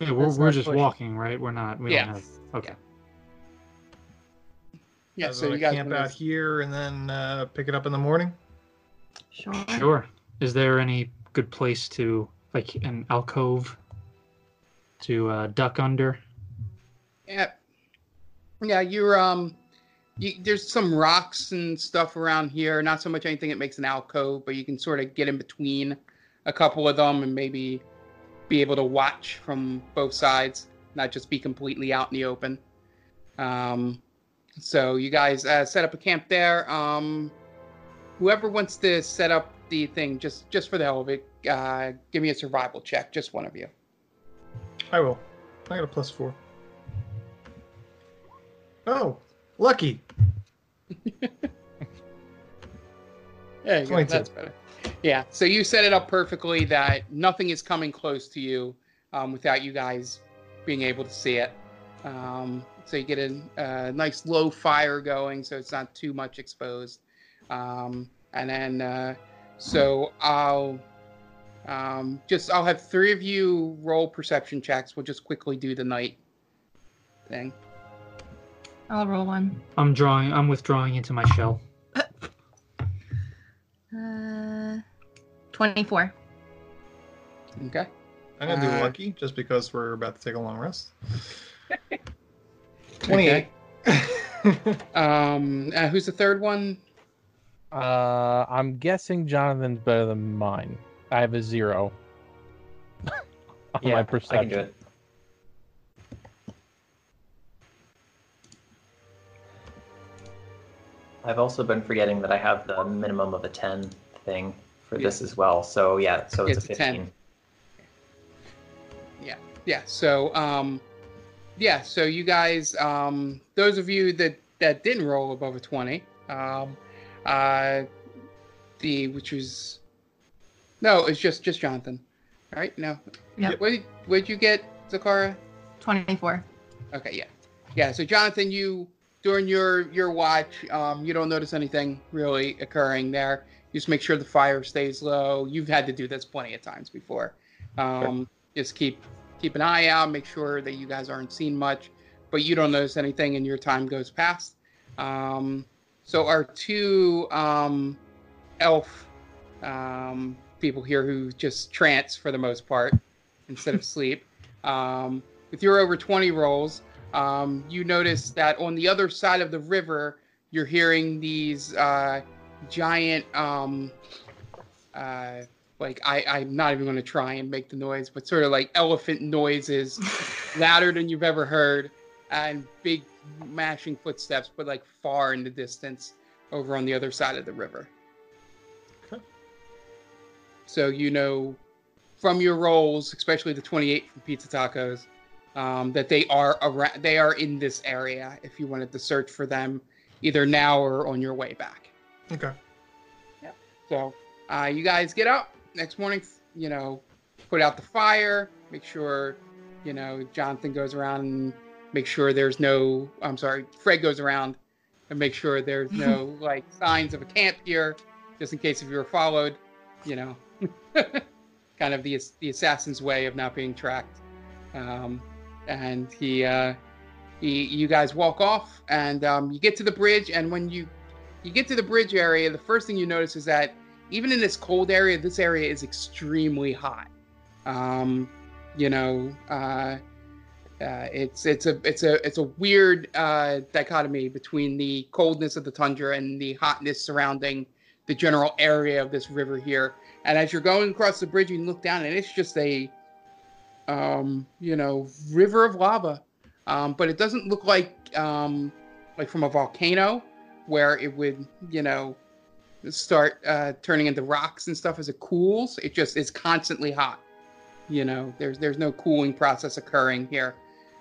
Yeah, we're we're just pushing. walking, right? We're not. We yeah. don't have. Okay. Yeah. yeah so, so you guys camp out here and then uh, pick it up in the morning. Sure. Sure. Is there any good place to, like, an alcove to uh, duck under? Yeah. Yeah, you're um. You, there's some rocks and stuff around here. Not so much anything that makes an alcove, but you can sort of get in between a couple of them and maybe be able to watch from both sides, not just be completely out in the open. Um, so you guys uh, set up a camp there. Um, whoever wants to set up the thing, just, just for the hell of it, uh, give me a survival check, just one of you. I will. I got a plus four. Oh, lucky. There you go. That's better. Yeah, so you set it up perfectly that nothing is coming close to you um, without you guys being able to see it. Um, so you get a, a nice low fire going, so it's not too much exposed. Um, and then, uh, so I'll um, just, I'll have three of you roll perception checks. We'll just quickly do the night thing. I'll roll one. I'm drawing, I'm withdrawing into my shell. Uh, twenty-four. Okay. I'm going to uh, do lucky just because we're about to take a long rest. twenty-eight. Okay. um, uh, who's the third one? Uh, I'm guessing Jonathan's better than mine. I have a zero. on yeah, my perception. I can do it. I've also been forgetting that I have the minimum of a ten thing for yeah. this as well. So, yeah, so it's, it's a fifteen. ten. Yeah, yeah. So, um, yeah, so you guys, um, those of you that, that didn't roll above a twenty, um, uh, the, which was, no, it's just, just Jonathan. All right, no. Yeah. What did, what did you get, Zakara? twenty-four. Okay, yeah. Yeah, so Jonathan, you... During your, your watch, um, you don't notice anything really occurring there. You just make sure the fire stays low. You've had to do this plenty of times before. Um, sure. Just keep keep an eye out, make sure that you guys aren't seen much, but you don't notice anything and your time goes past. Um, so our two um, elf um, people here who just trance for the most part instead of sleep. Um, with your over twenty rolls, Um, you notice that on the other side of the river, you're hearing these uh, giant, um, uh, like, I, I'm not even going to try and make the noise, but sort of like elephant noises, louder than you've ever heard, and big mashing footsteps, but like far in the distance over on the other side of the river. Okay. So, you know, from your rolls, especially the twenty-eight from Pizza Tacos, Um, that they are around, they are in this area if you wanted to search for them either now or on your way back. Okay. Yeah. So uh, you guys get up next morning, you know, put out the fire, make sure, you know, Jonathan goes around and make sure there's no, I'm sorry, Fred goes around and make sure there's no like signs of a camp here, just in case if you were followed, you know, kind of the, the assassin's way of not being tracked. Um, And he, uh, he, you guys walk off, and um, you get to the bridge. And when you, you get to the bridge area, the first thing you notice is that even in this cold area, this area is extremely hot. Um, you know, uh, uh, it's it's a it's a it's a weird uh, dichotomy between the coldness of the tundra and the hotness surrounding the general area of this river here. And as you're going across the bridge, you look down, and it's just a Um, you know, river of lava, um, but it doesn't look like um, like from a volcano where it would, you know, start uh, turning into rocks and stuff as it cools. It just is constantly hot. You know, there's there's no cooling process occurring here.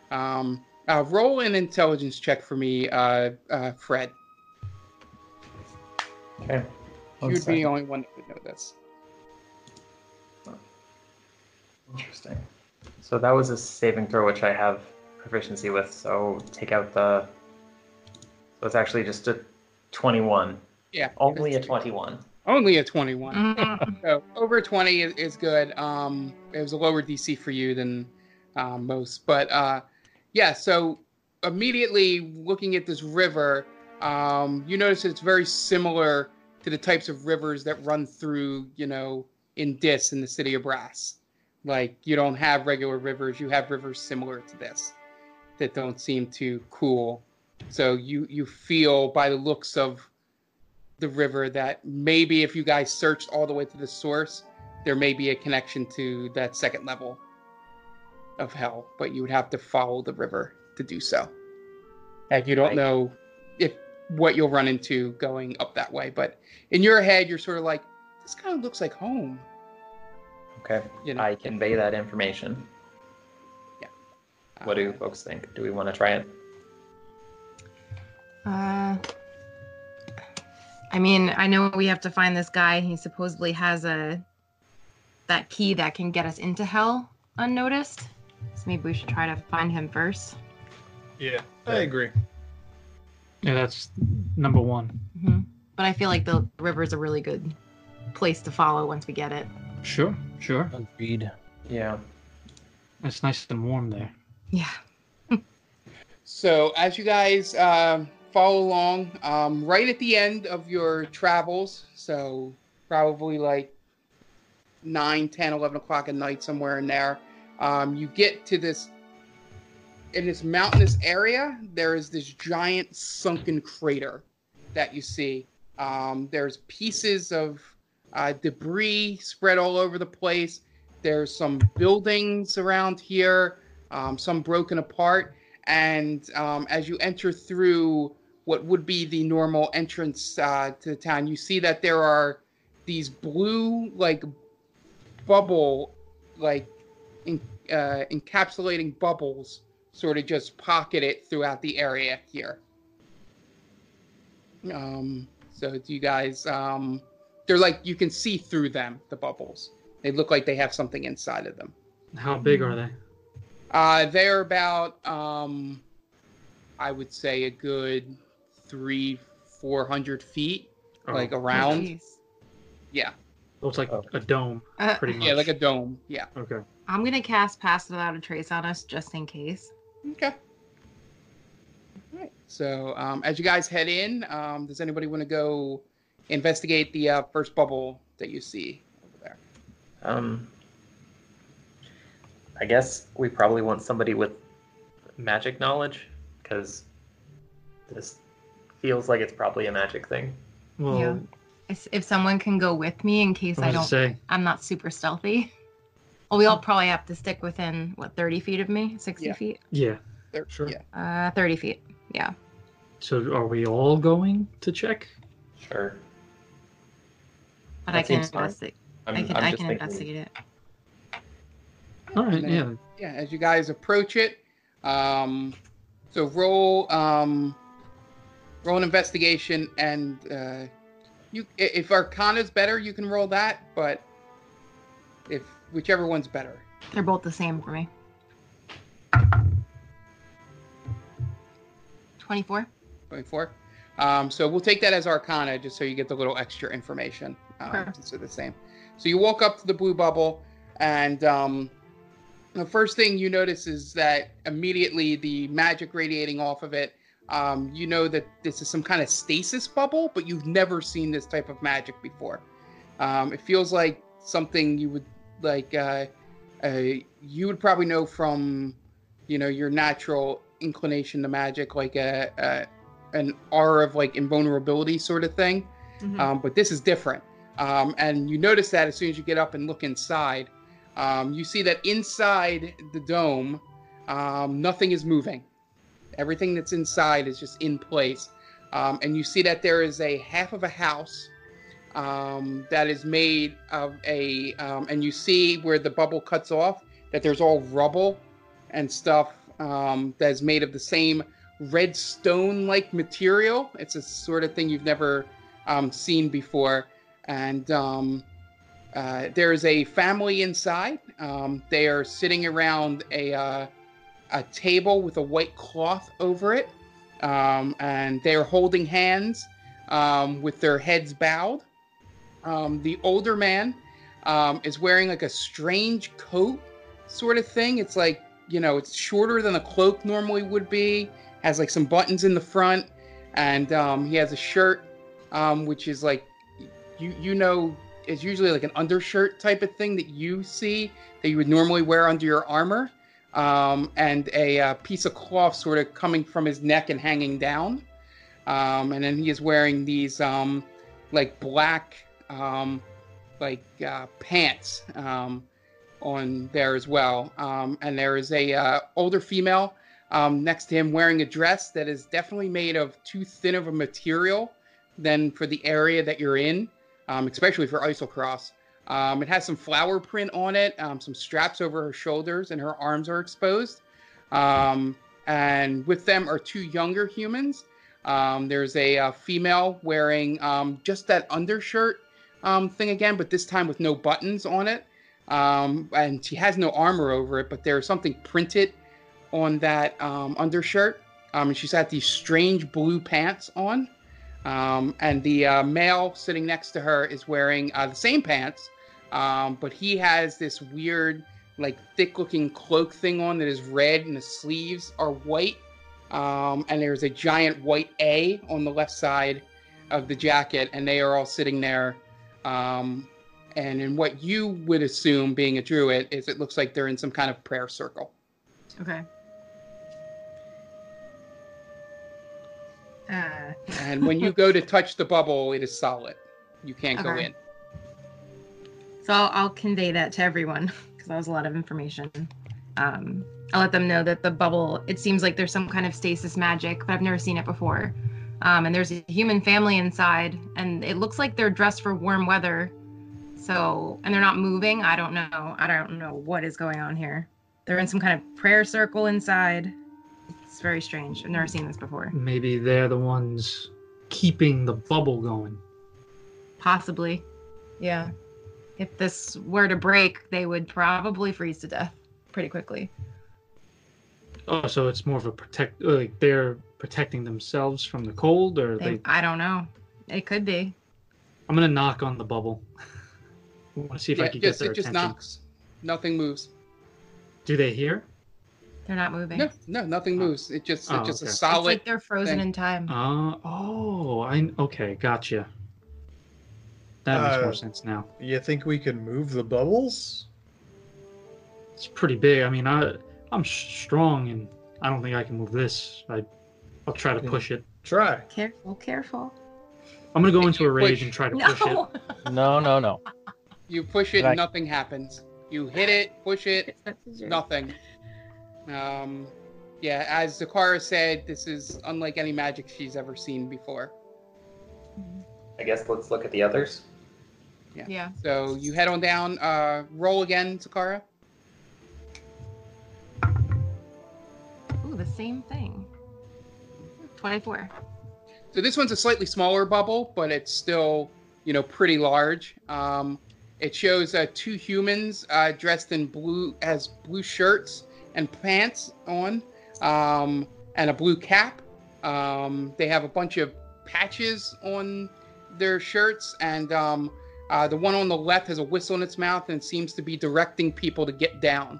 Um, uh, roll an intelligence check for me, uh, uh, Fred. Okay. One You'd second. be the only one that would know this. Interesting. So that was a saving throw, which I have proficiency with, so take out the... So it's actually just a twenty-one. Yeah. Only a twenty-one. Only a twenty-one. Mm-hmm. So over twenty is, is good. Um, it was a lower D C for you than um, most. But uh, yeah, so immediately looking at this river, um, you notice that it's very similar to the types of rivers that run through, you know, in Dis in the City of Brass. Like, you don't have regular rivers. You have rivers similar to this that don't seem to cool. So you, you feel by the looks of the river that maybe if you guys searched all the way to the source, there may be a connection to that second level of hell, but you would have to follow the river to do so. And you don't know if what you'll run into going up that way, but in your head, you're sort of like, this kind of looks like home. Okay, you know? I convey that information. Yeah. What do uh, folks think? Do we want to try it? Uh... I mean, I know we have to find this guy. He supposedly has a that key that can get us into hell unnoticed. So maybe we should try to find him first. Yeah, I agree. Yeah, that's number one. Mm-hmm. But I feel like the river's a really good place to follow once we get it. Sure, sure. Agreed. Yeah. It's nice and warm there. Yeah. So as you guys... Uh... follow along, um, right at the end of your travels, so probably like nine, ten, eleven o'clock at night, somewhere in there, um, you get to this, in this mountainous area, there is this giant sunken crater that you see. Um, there's pieces of uh, debris spread all over the place. There's some buildings around here, um, some broken apart, and um, as you enter through what would be the normal entrance uh, to the town, you see that there are these blue, like, bubble, like, in, uh, encapsulating bubbles sort of just pocketed throughout the area here. Um, so do you guys, um, they're like, you can see through them, the bubbles. They look like they have something inside of them. How big are they? Uh, they're about, um, I would say a good three, four hundred feet, oh. like around. Nice. Yeah. Looks like oh. a dome, uh, pretty much. Yeah, like a dome, yeah. Okay. I'm going to cast Pass Without a Trace on us, just in case. Okay. All right. So, um, as you guys head in, um, does anybody want to go investigate the uh, first bubble that you see over there? Um... I guess we probably want somebody with magic knowledge, because this feels like it's probably a magic thing. Well, yeah. If someone can go with me in case I don't, say? I'm not super stealthy. Well, we all probably have to stick within, what, thirty feet of me? sixty yeah. feet? Yeah. Thir- sure. Yeah. Uh, thirty feet, yeah. So are we all going to check? Sure. But that I can, investi- I can, I can investigate it. All right, then, yeah. Yeah, as you guys approach it, um, so roll, um, roll an investigation, and uh, you if Arcana's better, you can roll that, but if whichever one's better. They're both the same for me. twenty-four twenty-four Um, so we'll take that as Arcana, just so you get the little extra information. Um, sure. Since they're the same. So you walk up to the blue bubble, and... Um, the first thing you notice is that immediately the magic radiating off of it, um, you know that this is some kind of stasis bubble, but you've never seen this type of magic before. Um, it feels like something you would like, uh, uh, you would probably know from, you know, your natural inclination to magic, like a, a an aura of like invulnerability sort of thing. Mm-hmm. Um, but this is different. Um, and you notice that as soon as you get up and look inside. Um, you see that inside the dome, um, nothing is moving. Everything that's inside is just in place. Um, and you see that there is a half of a house um, that is made of a... Um, and you see where the bubble cuts off, that there's all rubble and stuff um, that is made of the same red stone-like material. It's a sort of thing you've never um, seen before. And... Um, Uh, there is a family inside. Um, they are sitting around a uh, a table with a white cloth over it, um, and they are holding hands um, with their heads bowed. Um, the older man um, is wearing like a strange coat sort of thing. It's like you know, it's shorter than a cloak normally would be, has like some buttons in the front, and um, he has a shirt, um, which is like, you you know, it's usually like an undershirt type of thing that you see that you would normally wear under your armor, um, and a uh, piece of cloth sort of coming from his neck and hanging down. Um, and then he is wearing these um, like black um, like uh, pants um, on there as well. Um, and there is a uh, older female um, next to him wearing a dress that is definitely made of too thin of a material than for the area that you're in, um, especially for Isilcross. Um, it has some flower print on it, um, some straps over her shoulders, and her arms are exposed. Um, and with them are two younger humans. Um, there's a uh, female wearing um, just that undershirt um, thing again, but this time with no buttons on it. Um, and she has no armor over it, but there's something printed on that um, undershirt. Um, and she's got these strange blue pants on. Um, and the uh, male sitting next to her is wearing uh, the same pants, um, but he has this weird, like, thick-looking cloak thing on that is red, and the sleeves are white. Um, and there's a giant white A on the left side of the jacket, and they are all sitting there. Um, and in what you would assume being a druid is it looks like they're in some kind of prayer circle. Okay. Uh. And when you go to touch the bubble, it is solid. You can't okay. go in. So I'll, I'll convey that to everyone, because that was a lot of information. Um I'll let them know that the bubble, it seems like there's some kind of stasis magic, but I've never seen it before. Um, and there's a human family inside, and it looks like they're dressed for warm weather. So, and they're not moving. I don't know. I don't know what is going on here. They're in some kind of prayer circle inside. It's very strange. I've never seen this before. Maybe they're the ones keeping the bubble going. Possibly. Yeah. If this were to break, they would probably freeze to death pretty quickly. Oh, so it's more of a protect, like they're protecting themselves from the cold, or they, they... I don't know. It could be. I'm gonna knock on the bubble. I want to see if yeah, I can just, get their it just attention. Knocks. Nothing moves. Do they hear? They're not moving. No, no, nothing oh. moves. It just, oh, it's just okay. a solid. It's like they're frozen thing. in time. Uh, oh, I okay, gotcha. That uh, makes more sense now. You think we can move the bubbles? It's pretty big. I mean, I. I'm strong, and I don't think I can move this. I, I'll try to push it. Try. Careful, careful. I'm going to go into a rage push. and try to no. push it. No, no, no. You push it, I... nothing happens. You hit it, push it, nothing. Um, yeah, as Zakara said, this is unlike any magic she's ever seen before. I guess let's look at the others. Yeah. yeah. So you head on down. Uh, roll again, Zakara. The same thing. twenty-four. So this one's a slightly smaller bubble, but it's still, you know, pretty large. Um, it shows uh, two humans uh, dressed in blue, as blue shirts and pants on, um, and a blue cap. Um, they have a bunch of patches on their shirts, and um, uh, the one on the left has a whistle in its mouth and seems to be directing people to get down.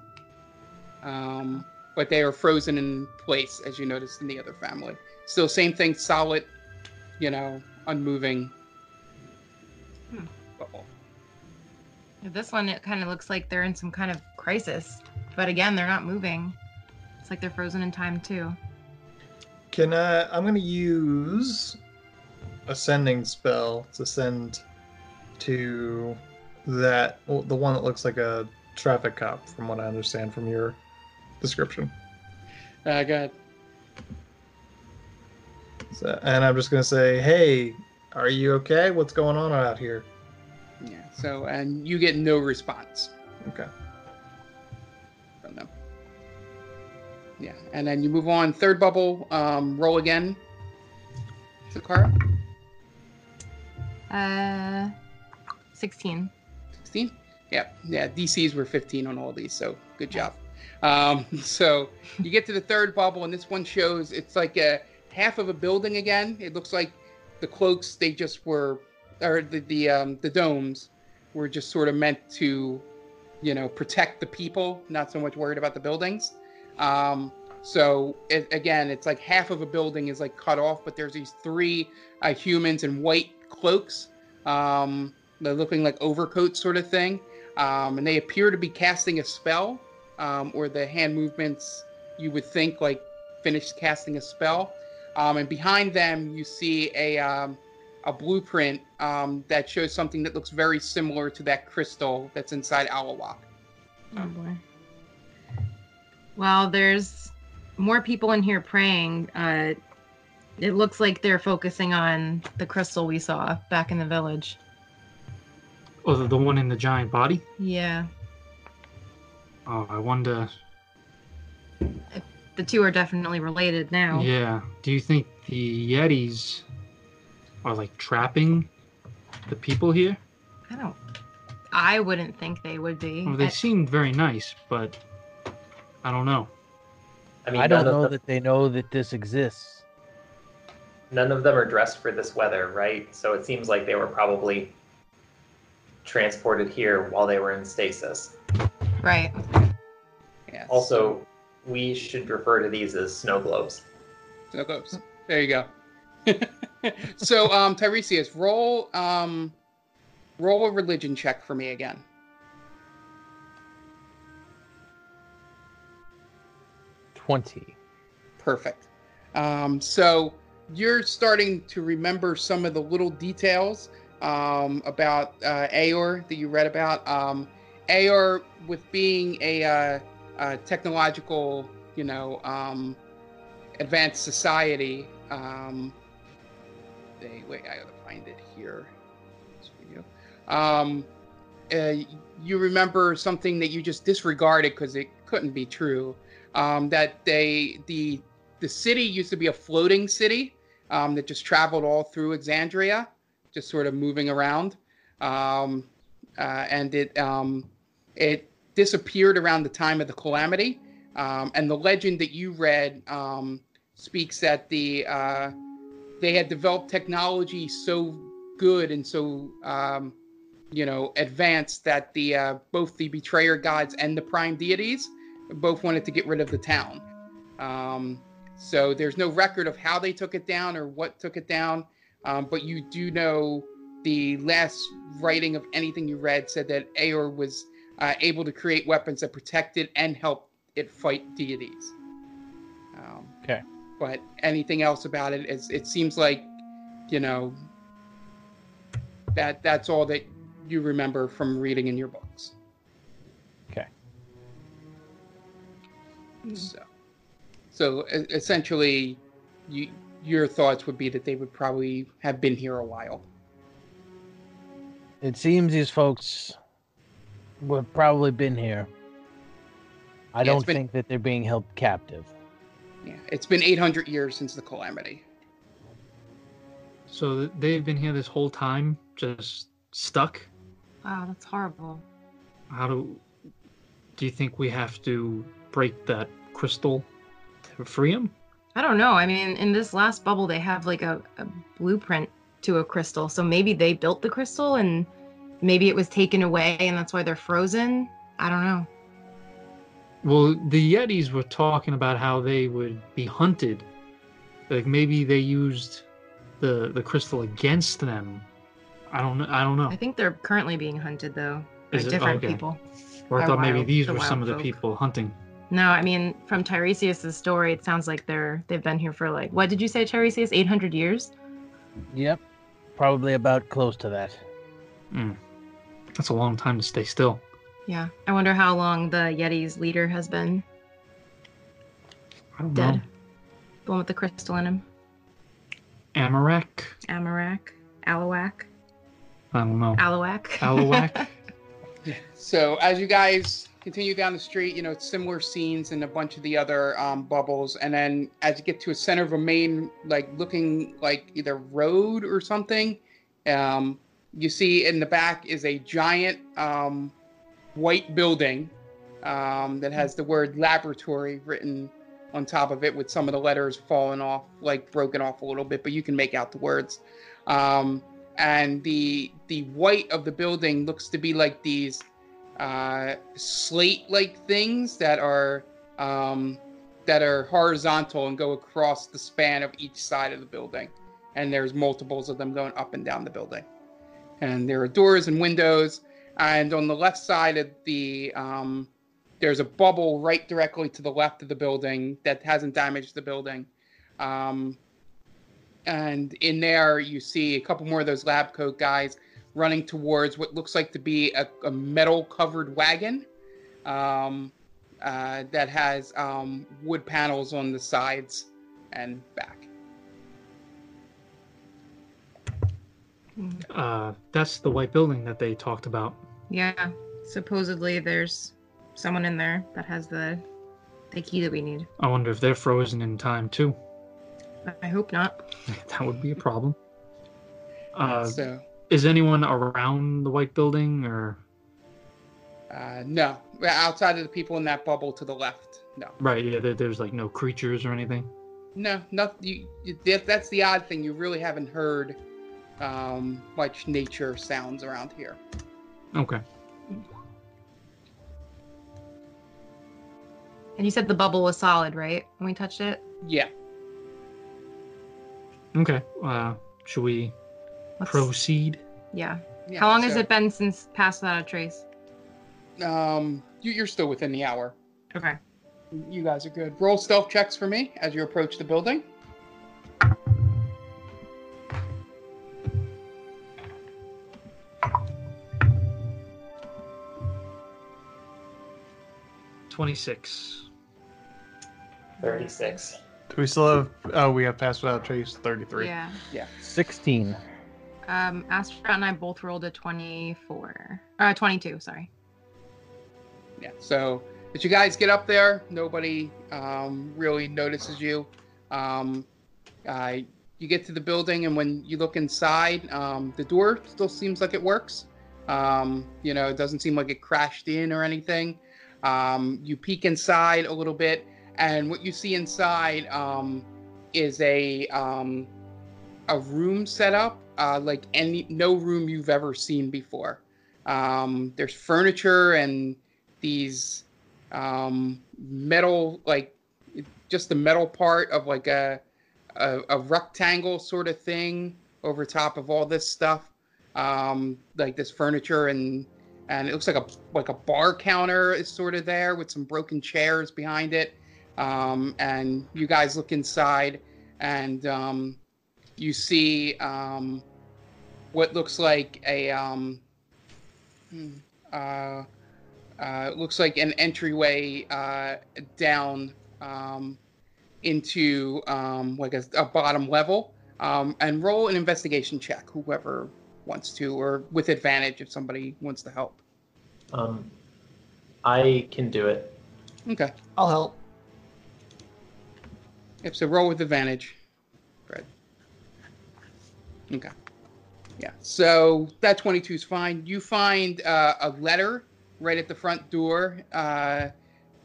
Um... But they are frozen in place, as you noticed in the other family. Still, same thing, solid, you know, unmoving. Hmm. Bubble. This one, it kind of looks like they're in some kind of crisis. But again, they're not moving. It's like they're frozen in time, too. Can I... I'm going to use a sending spell to send to that... The one that looks like a traffic cop, from what I understand from your... description. Uh, go ahead. So, and I'm just going to say, hey, are you okay? What's going on out here? Yeah, so, and you get no response. Okay. I don't know. Yeah, and then you move on. Third bubble, um, roll again. Sakara? Uh, sixteen. sixteen? Yeah, yeah, D Cs were fifteen on all these, so good job. Um, so you get to the third bubble, and this one shows it's like a half of a building again. It looks like the cloaks, they just were, or the, the, um, the domes were just sort of meant to, you know, protect the people, not so much worried about the buildings. Um, so it, again, it's like half of a building is like cut off, but there's these three uh, humans in white cloaks. Um, they're looking like overcoats sort of thing. Um, and they appear to be casting a spell, um, or the hand movements you would think like finished casting a spell. Um, and behind them, you see a, um, a blueprint um, that shows something that looks very similar to that crystal that's inside Ulaak. Oh boy. Well, there's more people in here praying. Uh, it looks like they're focusing on the crystal we saw back in the village. Oh, the, the one in the giant body? Yeah. Oh, I wonder... The two are definitely related now. Yeah. Do you think the Yetis are, like, trapping the people here? I don't... I wouldn't think they would be. Well, they I... seem very nice, but... I don't know. I mean, I don't know them... that they know that this exists. None of them are dressed for this weather, right? So it seems like they were probably transported here while they were in stasis. Right. Yes. Also, we should refer to these as snow globes. Snow globes. There you go. So, um, Tiresias, roll, um, roll a religion check for me again. twenty. Perfect. Um, so you're starting to remember some of the little details um, about uh, Aeor that you read about. Um, Aeor, with being a, uh, a technological, you know, um, advanced society. Um, they, wait, I gotta find it here. It's for you. Um, uh, you remember something that you just disregarded because it couldn't be true. Um, that they the the city used to be a floating city um, that just traveled all through Exandria, just sort of moving around, um, uh, and it um, it disappeared around the time of the Calamity. Um, and the legend that you read um, speaks that the uh, they had developed technology so good and so um, you know advanced that the uh, both the betrayer gods and the prime deities both wanted to get rid of the town. Um, so there's no record of how they took it down or what took it down. Um, but you do know the last writing of anything you read said that Aeor was uh, able to create weapons that protected and helped it fight deities. Um, okay. But anything else about it, is, it seems like, you know, that that's all that you remember from reading in your books. So, so essentially, you, your thoughts would be that they would probably have been here a while. It seems these folks would have probably been here. I yeah, don't been, think that they're being held captive. Yeah, it's been eight hundred years since the Calamity. So they've been here this whole time, just stuck? Wow, that's horrible. How do... Do you think we have to... break that crystal to free him? I don't know. I mean, in this last bubble, they have like a, a blueprint to a crystal. So maybe they built the crystal and maybe it was taken away and that's why they're frozen. I don't know. Well, the Yetis were talking about how they would be hunted. Like maybe they used the the crystal against them. I don't know. I don't know. I think they're currently being hunted though by Is different it? Okay. people. Or I thought wild, maybe these the were some folk. of the people hunting. No, I mean, from Tiresias' story, it sounds like they're, they've been here for like, what did you say, Tiresias, eight hundred years? Yep, probably about close to that. Mm. That's a long time to stay still. Yeah, I wonder how long the Yeti's leader has been I don't dead. Know. The one with the crystal in him. Amarak? Amarak. Ulaak. I don't know. Ulaak. Ulaak. So as you guys continue down the street, you know, it's similar scenes in a bunch of the other um, bubbles. And then as you get to a center of a main, like looking like either road or something, um, you see in the back is a giant um, white building um, that has the word laboratory written on top of it with some of the letters falling off, like broken off a little bit, but you can make out the words. Um, and the the white of the building looks to be like these Uh, slate-like things that are um, that are horizontal and go across the span of each side of the building. And there's multiples of them going up and down the building. And there are doors and windows. And on the left side of the, um, there's a bubble right directly to the left of the building that hasn't damaged the building. Um, and in there, you see a couple more of those lab coat guys running towards what looks like to be a, a metal-covered wagon um, uh, that has um, wood panels on the sides and back. Uh, that's the white building that they talked about. Yeah, supposedly there's someone in there that has the the key that we need. I wonder if they're frozen in time too. I hope not. That would be a problem. Uh, so, is anyone around the white building or? Uh, no, outside of the people in that bubble to the left. No. Right. Yeah. There, there's like no creatures or anything. No, nothing. You, that, that's the odd thing. You really haven't heard. Um, like nature sounds around here. Okay. And you said the bubble was solid, right? When we touched it? Yeah. Okay. Uh, should we Let's... proceed? Yeah. yeah. How long so... has it been since Pass Without a Trace? Um, you, you're still within the hour. Okay. You guys are good. Roll stealth checks for me as you approach the building. twenty-six. thirty-six. Do we still have... Oh, we have Pass Without Trace, thirty-three. Yeah. Yeah. sixteen. Um, Astra and I both rolled a twenty-four. Uh, twenty-two, sorry. Yeah, so as you guys get up there, nobody um, really notices you. Um, uh, you get to the building, and when you look inside, um, the door still seems like it works. Um, you know, it doesn't seem like it crashed in or anything. Um, you peek inside a little bit, and what you see inside um, is a um, a room set up uh, like any no room you've ever seen before. Um, there's furniture and these um, metal, like just the metal part of like a, a a rectangle sort of thing over top of all this stuff, um, like this furniture and. And it looks like a like a bar counter is sort of there with some broken chairs behind it. Um, and you guys look inside, and um, you see um, what looks like a um, uh, uh, looks like an entryway uh, down um, into um, like a, a bottom level. Um, and roll an investigation check, whoever. Wants to, or with advantage if somebody wants to help. Um, I can do it. Okay. I'll help. If so, roll with advantage. Fred. Okay. Yeah, so that twenty-two is fine. You find uh, a letter right at the front door uh,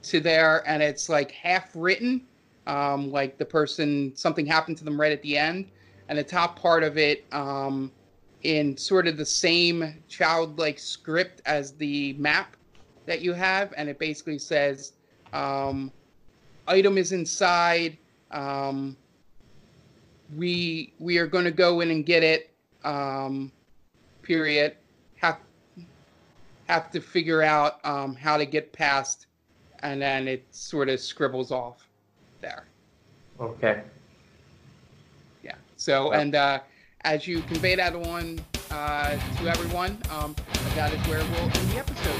to there, and it's like half written, um, like the person, something happened to them right at the end, and the top part of it, um, in sort of the same childlike script as the map that you have. And it basically says, um, item is inside. Um, we we are going to go in and get it, um, period. Have, have to figure out um, how to get past. And then it sort of scribbles off there. Okay. Yeah. So, yep. and... Uh, As you convey that on uh, to everyone, um, that is where we'll end the episode.